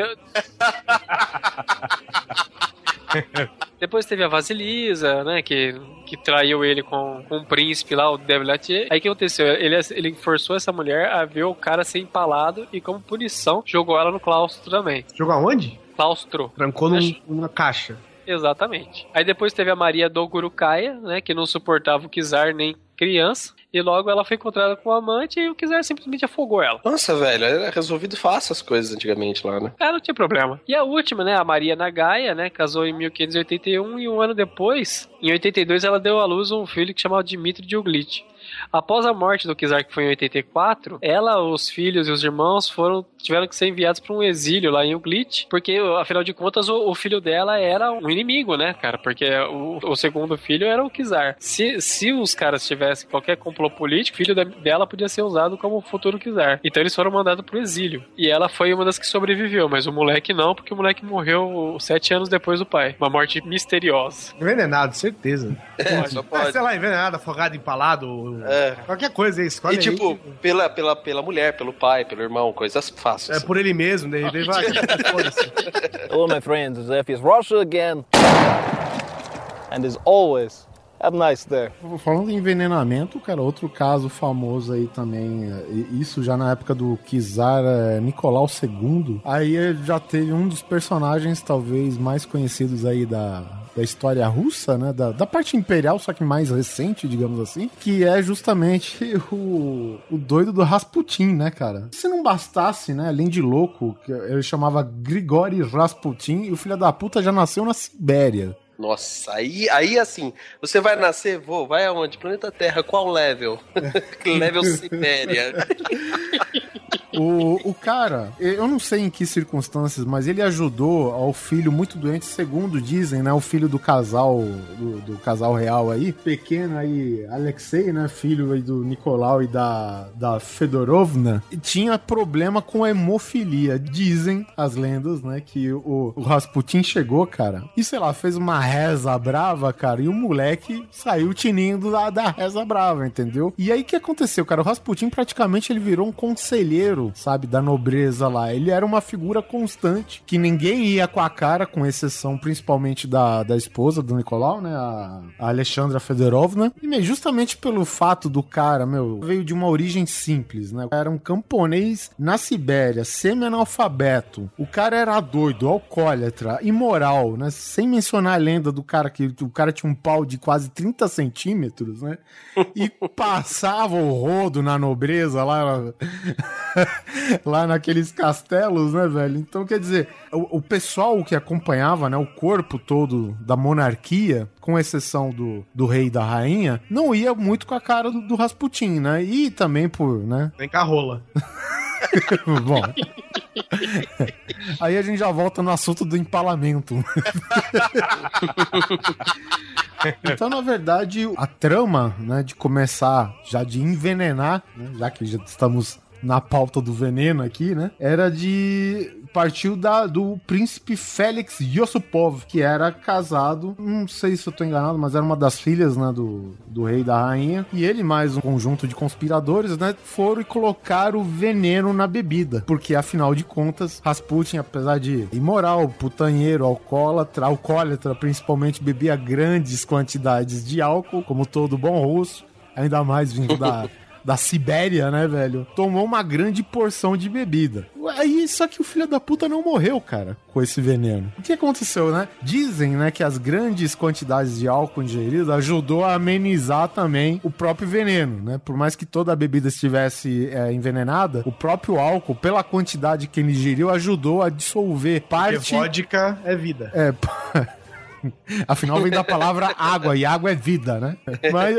Depois teve a Vasilisa, né? Que traiu ele com um príncipe lá, o Devyatayev. Aí o que aconteceu? Ele forçou essa mulher a ver o cara ser empalado e, como punição, jogou ela no claustro também. Jogou aonde? Claustro. Trancou numa caixa. Exatamente. Aí depois teve a Maria Dolgorukhaia, né? Que não suportava o czar nem criança. E logo ela foi encontrada com o amante e o czar simplesmente afogou ela. Nossa, velho, era resolvido fácil as coisas antigamente lá, né? Não tinha problema. E a última, né, a Maria Nagaia, né, casou em 1581 e um ano depois, em 82, ela deu à luz um filho que chamava Dmitry Dioglitch. Após a morte do czar, que foi em 84, ela, os filhos e os irmãos tiveram que ser enviados para um exílio lá em Uglitch, porque, afinal de contas, o filho dela era um inimigo, né, cara? Porque o segundo filho era o czar. Se os caras tivessem qualquer complô político, o filho dela podia ser usado como futuro czar. Então eles foram mandados pro exílio. E ela foi uma das que sobreviveu, mas o moleque não, porque o moleque morreu 7 anos depois do pai. Uma morte misteriosa. Envenenado, certeza. Só pode. Sei lá, envenenado, afogado, empalado, qualquer coisa, isso. E tipo, pela mulher, pelo pai, pelo irmão, coisas fáceis. É por ele mesmo, né? Ele vai... Hello, my friends. Zef is Russia again. And as always... Have a nice day. Falando em envenenamento, cara, outro caso famoso aí também, isso já na época do czar Nicolau II, aí já teve um dos personagens talvez mais conhecidos aí da história russa, né, da parte imperial, só que mais recente, digamos assim, que é justamente o doido do Rasputin, né, cara? Se não bastasse, né, além de louco, ele chamava Grigori Rasputin, e o filho da puta já nasceu na Sibéria. Nossa, aí assim, você vai nascer, vai aonde? Planeta Terra, qual level? Level Sibéria. O cara, eu não sei em que circunstâncias, mas ele ajudou ao filho muito doente, segundo dizem, né, o filho do casal, do casal real aí, pequeno aí, Alexei, né, filho aí do Nicolau e da Fedorovna, tinha problema com hemofilia, dizem as lendas, né, que o Rasputin chegou, cara, e sei lá, fez uma reza brava, cara, e o moleque saiu tinindo da reza brava, entendeu? E aí o que aconteceu, cara? O Rasputin praticamente ele virou um conselheiro, sabe, da nobreza lá. Ele era uma figura constante, que ninguém ia com a cara, com exceção principalmente da esposa do Nicolau, né, a Alexandra Fedorovna. E meu, justamente pelo fato do cara, meu, veio de uma origem simples, né? Era um camponês na Sibéria, semi-analfabeto. O cara era doido, alcoólatra, imoral, né? Sem mencionar a lenda do cara, que o cara tinha um pau de quase 30 centímetros, né? E passava o rodo na nobreza lá naqueles castelos, né, velho? Então, quer dizer, o pessoal que acompanhava, né, o corpo todo da monarquia, com exceção do rei e da rainha, não ia muito com a cara do Rasputin, né? E também por, né... Tem carrola. Bom... Aí a gente já volta no assunto do empalamento. Então, na verdade, a trama, né, de começar já de envenenar, né, já que já estamos na pauta do veneno aqui, né, era de... partiu do príncipe Félix Yussupov, que era casado, não sei se eu tô enganado, mas era uma das filhas, né, do rei e da rainha, e ele mais um conjunto de conspiradores, né, foram e colocaram o veneno na bebida, porque afinal de contas, Rasputin, apesar de imoral, putanheiro, alcoólatra, principalmente, bebia grandes quantidades de álcool, como todo bom russo, ainda mais vindo da Sibéria, né, velho? Tomou uma grande porção de bebida. Aí, só que o filho da puta não morreu, cara, com esse veneno. O que aconteceu, né? Dizem, né, que as grandes quantidades de álcool ingerido ajudou a amenizar também o próprio veneno, né? Por mais que toda a bebida estivesse envenenada, o próprio álcool, pela quantidade que ele ingeriu, ajudou a dissolver parte... Porque vodka é vida. Afinal, vem da palavra água, e água é vida, né?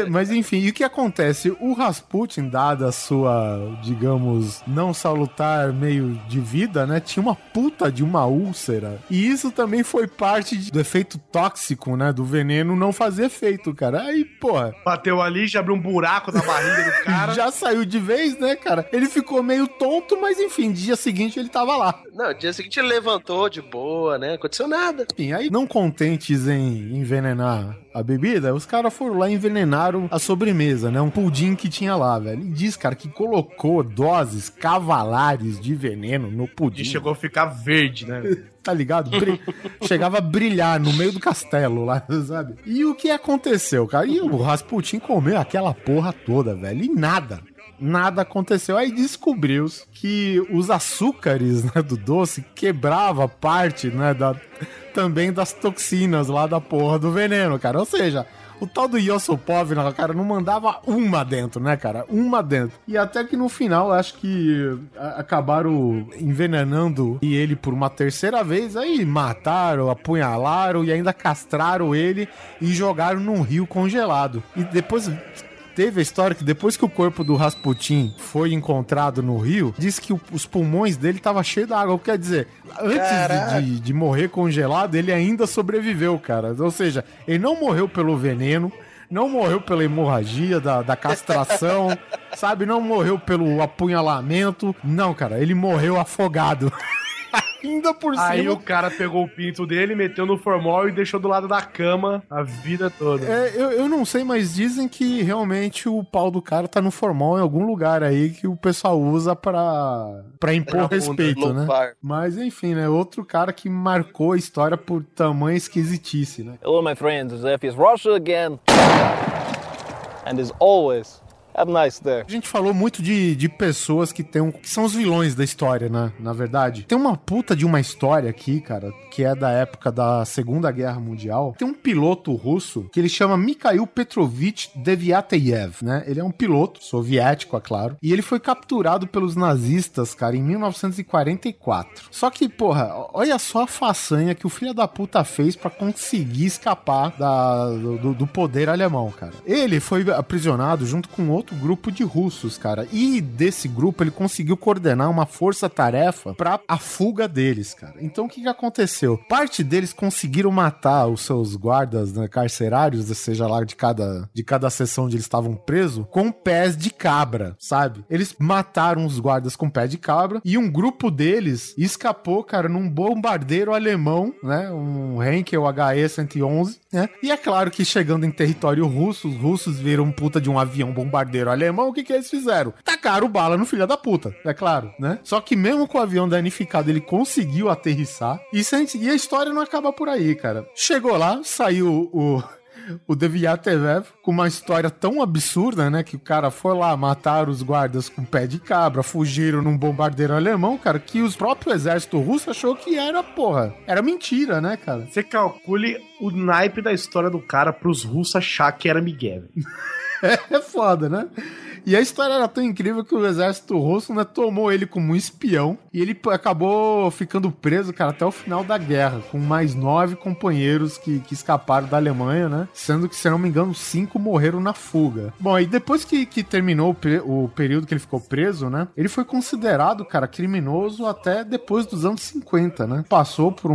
Mas enfim, e o que acontece? O Rasputin, dada a sua, digamos, não salutar meio de vida, né, tinha uma puta de uma úlcera. E isso também foi parte do efeito tóxico, né, do veneno não fazer efeito, cara. Aí, porra... Bateu ali, já abriu um buraco na barriga do cara. Já saiu de vez, né, cara? Ele ficou meio tonto, mas enfim, dia seguinte ele tava lá. Não, dia seguinte ele levantou de boa, né? Aconteceu nada. Enfim, aí não contente em envenenar a bebida, os caras foram lá e envenenaram a sobremesa, né? Um pudim que tinha lá, velho. E diz, cara, que colocou doses cavalares de veneno no pudim. E chegou a ficar verde, né? Tá ligado? Chegava a brilhar no meio do castelo lá, sabe? E o que aconteceu, cara? E o Rasputin comeu aquela porra toda, velho. E nada aconteceu. Aí descobriu-se que os açúcares, né, do doce quebrava parte, né, também das toxinas lá da porra do veneno, cara. Ou seja, o tal do Yussupov, cara, não mandava uma dentro, né, cara? Uma dentro. E até que no final, acho que acabaram envenenando e ele por uma terceira vez, aí mataram, apunhalaram e ainda castraram ele e jogaram num rio congelado. E depois... teve a história que depois que o corpo do Rasputin foi encontrado no rio, diz que os pulmões dele estavam cheios d'água. Quer dizer, antes de morrer congelado, ele ainda sobreviveu, cara. Ou seja, ele não morreu pelo veneno, não morreu pela hemorragia da castração, sabe? Não morreu pelo apunhalamento. Não, cara, ele morreu afogado. Ainda por cima. Aí o cara pegou o pinto dele, meteu no formol e deixou do lado da cama a vida toda. É, eu não sei, mas dizem que realmente o pau do cara tá no formol em algum lugar aí que o pessoal usa pra impor respeito, né? Mas enfim, né? Outro cara que marcou a história por tamanha esquisitice, né? Hello, my friends. Zef is Russia again. And as always... A gente falou muito de pessoas que são os vilões da história, né? Na verdade. Tem uma puta de uma história aqui, cara, que é da época da Segunda Guerra Mundial. Tem um piloto russo que ele chama Mikhail Petrovich Devyatayev, né? Ele é um piloto soviético, é claro. E ele foi capturado pelos nazistas, cara, em 1944. Só que, porra, olha só a façanha que o filho da puta fez pra conseguir escapar do poder alemão, cara. Ele foi aprisionado junto com outro grupo de russos, cara. E desse grupo ele conseguiu coordenar uma força-tarefa pra a fuga deles, cara. Então o que aconteceu? Parte deles conseguiram matar os seus guardas, né, carcerários, seja lá de cada seção onde eles estavam presos, com pés de cabra, sabe? Eles mataram os guardas com pé de cabra e um grupo deles escapou, cara, num bombardeiro alemão, né? Um Henkel HE-111, né? E é claro que chegando em território russo, os russos viram puta de um avião bombardeiro alemão, o que eles fizeram? Tacaram bala no filho da puta, é claro, né? Só que mesmo com o avião danificado, ele conseguiu aterrissar, e a história não acaba por aí, cara. Chegou lá, saiu o Devyatayev com uma história tão absurda, né, que o cara foi lá, mataram os guardas com pé de cabra, fugiram num bombardeiro alemão, cara, que o próprio exército russo achou que era mentira, né, cara? Você calcule o naipe da história do cara pros russos achar que era migué, velho. É foda, né? E a história era tão incrível que o exército russo, né, tomou ele como um espião e ele acabou ficando preso, cara, até o final da guerra, com mais 9 companheiros que escaparam da Alemanha, né? Sendo que, se não me engano, 5 morreram na fuga. Bom, e depois que terminou o período que ele ficou preso, né? Ele foi considerado, cara, criminoso até depois dos anos 50, né? Passou por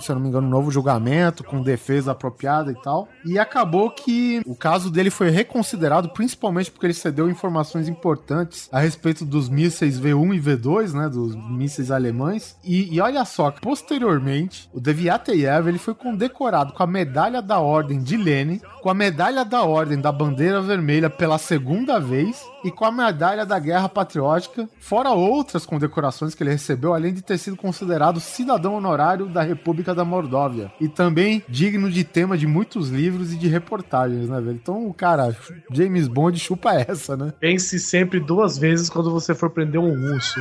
se não me engano, um novo julgamento, com defesa apropriada e tal. E acabou que o caso dele foi reconsiderado, principalmente porque ele cedeu informações importantes a respeito dos mísseis V1 e V2, né, dos mísseis alemães, e olha só, posteriormente, o Devyatayev ele foi condecorado com a medalha da Ordem de Lenin, com a medalha da Ordem da Bandeira Vermelha pela segunda vez, e com a medalha da Guerra Patriótica, fora outras condecorações que ele recebeu, além de ter sido considerado cidadão honorário da República da Moldóvia, e também digno de tema de muitos livros e de reportagens, né, velho? Então, o cara, James Bond chupa essa, né? Pense sempre 2 vezes quando você for prender um russo.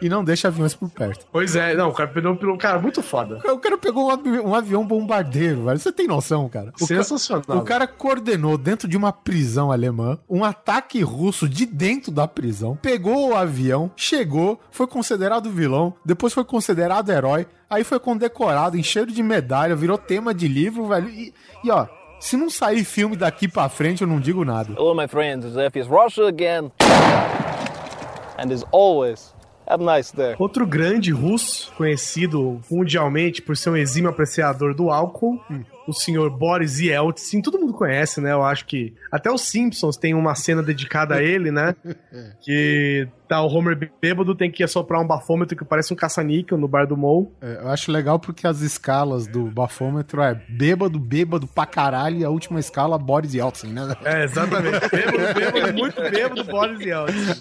E não deixa aviões por perto. Pois é, não, o cara pegou um cara muito foda. O cara pegou um avião bombardeiro, velho. Você tem noção, cara? Sensacional. O cara coordenou dentro de uma prisão alemã um ataque russo de dentro da prisão, pegou o avião, chegou, foi considerado vilão, depois foi considerado herói, aí foi condecorado, encheram de medalha, virou tema de livro, velho. E ó, se não sair filme daqui pra frente, eu não digo nada. Hello, my friends. Zef is Russia again. And as always, have a nice day. Outro grande russo, conhecido mundialmente por ser um exímio apreciador do álcool, o senhor Boris Yeltsin, todo mundo conhece, né? Eu acho que até os Simpsons tem uma cena dedicada a ele, né? Que tá o Homer bêbado, tem que assoprar um bafômetro que parece um caça-níquel no bar do Moe. É, eu acho legal porque as escalas do bafômetro é bêbado, bêbado pra caralho, e a última escala, Boris Yeltsin, né? É, exatamente. Bêbado, bêbado, muito bêbado, Boris Yeltsin.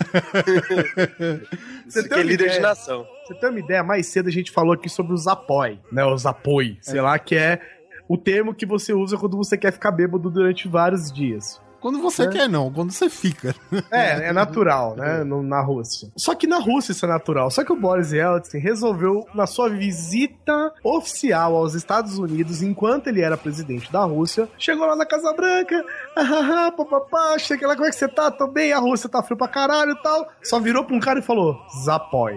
Você tem líder de nação. Você tem uma ideia? Mais cedo a gente falou aqui sobre os apoi, né? Os apoi, sei lá, que é o termo que você usa quando você quer ficar bêbado durante vários dias. Quando você quer, não. Quando você fica. É natural, né? Na Rússia. Só que na Rússia isso é natural. Só que o Boris Yeltsin resolveu, na sua visita oficial aos Estados Unidos, enquanto ele era presidente da Rússia, chegou lá na Casa Branca, papapá, chega lá, como é que você tá? Tô bem, a Rússia tá frio pra caralho e tal. Só virou pra um cara e falou, Zapoi.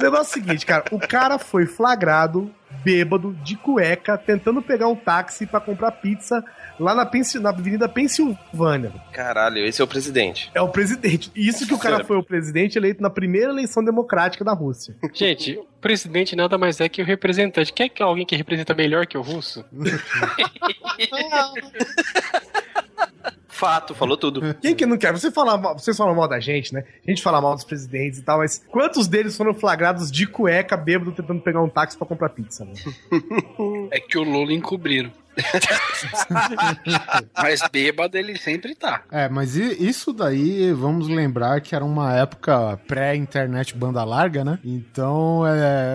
O negócio é o seguinte, cara. O cara foi flagrado, bêbado, de cueca, tentando pegar um táxi pra comprar pizza lá na Avenida Pensilvânia. Caralho, esse é o presidente. É o presidente. Isso que o cara foi o presidente eleito na primeira eleição democrática da Rússia. Gente, o presidente nada mais é que o representante. Quer que alguém que representa melhor que o russo? Fato, falou tudo. Quem que não quer? Vocês falam mal da gente, né? A gente fala mal dos presidentes e tal, mas quantos deles foram flagrados de cueca, bêbado, tentando pegar um táxi pra comprar pizza, né? É que o Lula encobriram. Mas bêbado ele sempre tá. É, mas isso daí, vamos lembrar que era uma época pré-internet banda larga, né? Então,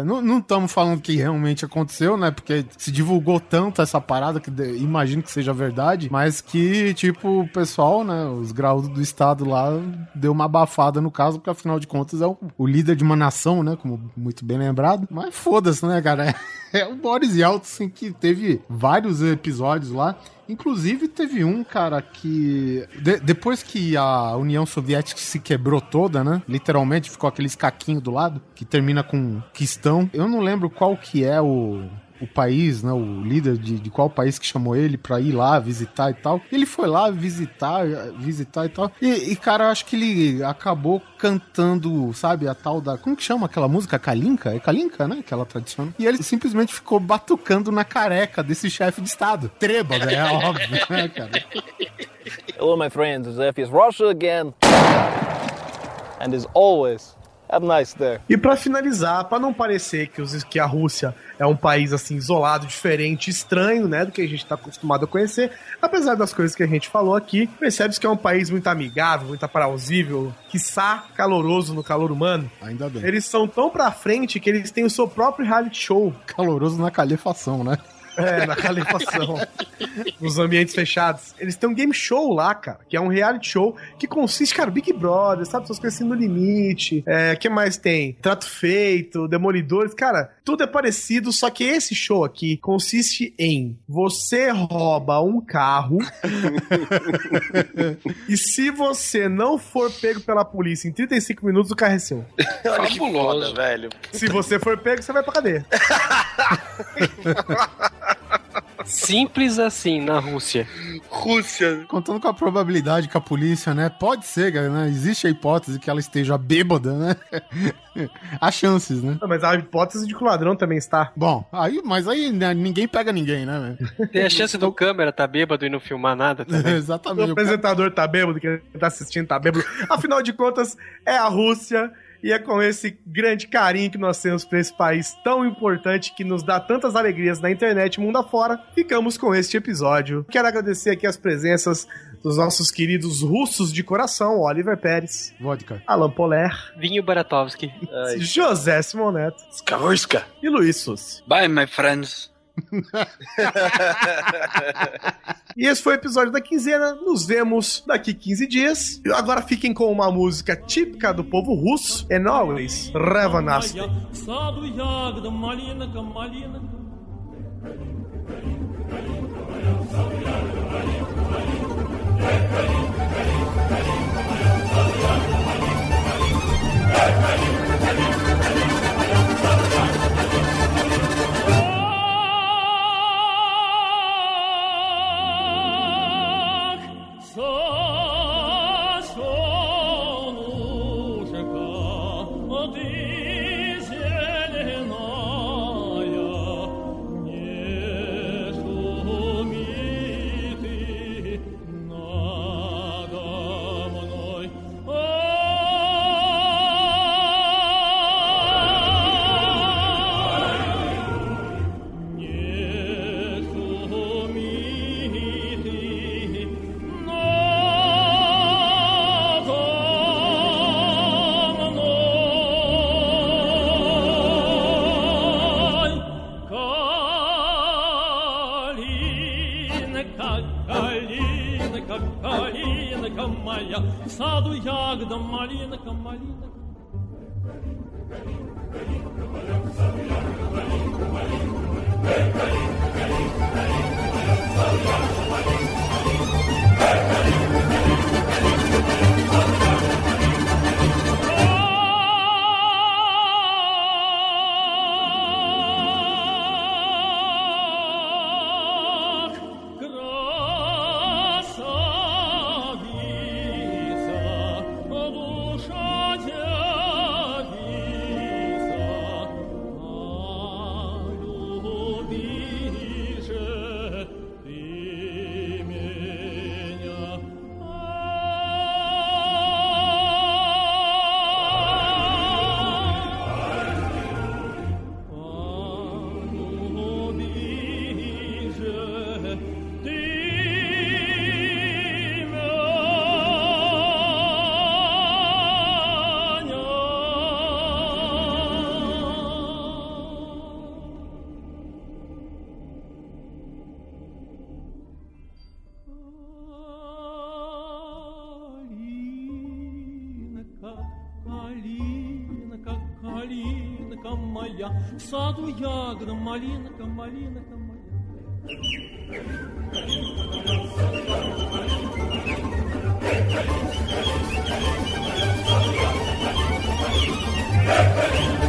não estamos falando que realmente aconteceu, né? Porque se divulgou tanto essa parada que imagino que seja verdade, mas que, tipo, o pessoal, né? Os graúdos do Estado lá deu uma abafada no caso, porque afinal de contas é o líder de uma nação, né? Como muito bem lembrado. Mas foda-se, né, cara? É o Boris Yeltsin que teve vários episódios lá. Inclusive, teve um, cara, que... Depois que a União Soviética se quebrou toda, né? Literalmente, ficou aqueles caquinhos do lado, que termina com quistão. Eu não lembro qual que é o país, né, o líder de qual país que chamou ele pra ir lá visitar e tal. Ele foi lá visitar e tal. E cara, eu acho que ele acabou cantando, sabe, a tal da... Como que chama aquela música? Kalinka? É Kalinka, né? Aquela tradicional. E ele simplesmente ficou batucando na careca desse chefe de Estado. Trêbado, é óbvio, né, cara? Hello, my friends. It's Russia again. And as always... Have a nice day. E pra finalizar, pra não parecer que a Rússia é um país assim isolado, diferente, estranho, né, do que a gente tá acostumado a conhecer, apesar das coisas que a gente falou aqui, percebe-se que é um país muito amigável, muito aprazível, quiçá caloroso no calor humano. Ainda bem. Eles são tão pra frente que eles têm o seu próprio reality show. Caloroso na calefação, né? É, na calefação. Nos ambientes fechados. Eles têm um game show lá, cara, que é um reality show que consiste, cara, Big Brother, sabe? Pessoas crescendo no limite. O que mais tem? Trato Feito, Demolidores. Cara, tudo é parecido, só que esse show aqui consiste em você rouba um carro e se você não for pego pela polícia em 35 minutos, o carro é seu. Olha que foda, velho. Se você for pego, você vai pra cadeia. Simples assim na Rússia. Contando com a probabilidade que a polícia, né? Pode ser, né? Existe a hipótese que ela esteja bêbada, né? Há chances, né? Não, mas a hipótese de que o ladrão também está. Bom, mas aí né, ninguém pega ninguém, né? Tem a chance do câmera tá bêbado e não filmar nada também. Exatamente. O apresentador tá bêbado, quem tá assistindo tá bêbado. Afinal de contas, é a Rússia. E é com esse grande carinho que nós temos para esse país tão importante que nos dá tantas alegrias na internet, mundo afora, ficamos com este episódio. Quero agradecer aqui as presenças dos nossos queridos russos de coração, Oliver Pérez, Vodka, Alan Poler, Vinho Baratovski, José Simão Neto, Skavurska e Luiz Sasha. Bye, my friends. E esse foi o episódio da quinzena. Nos vemos daqui 15 dias. E agora fiquem com uma música típica do povo russo. And always, Revan Einstein. моя, в саду ягода, малинка, малинка моя.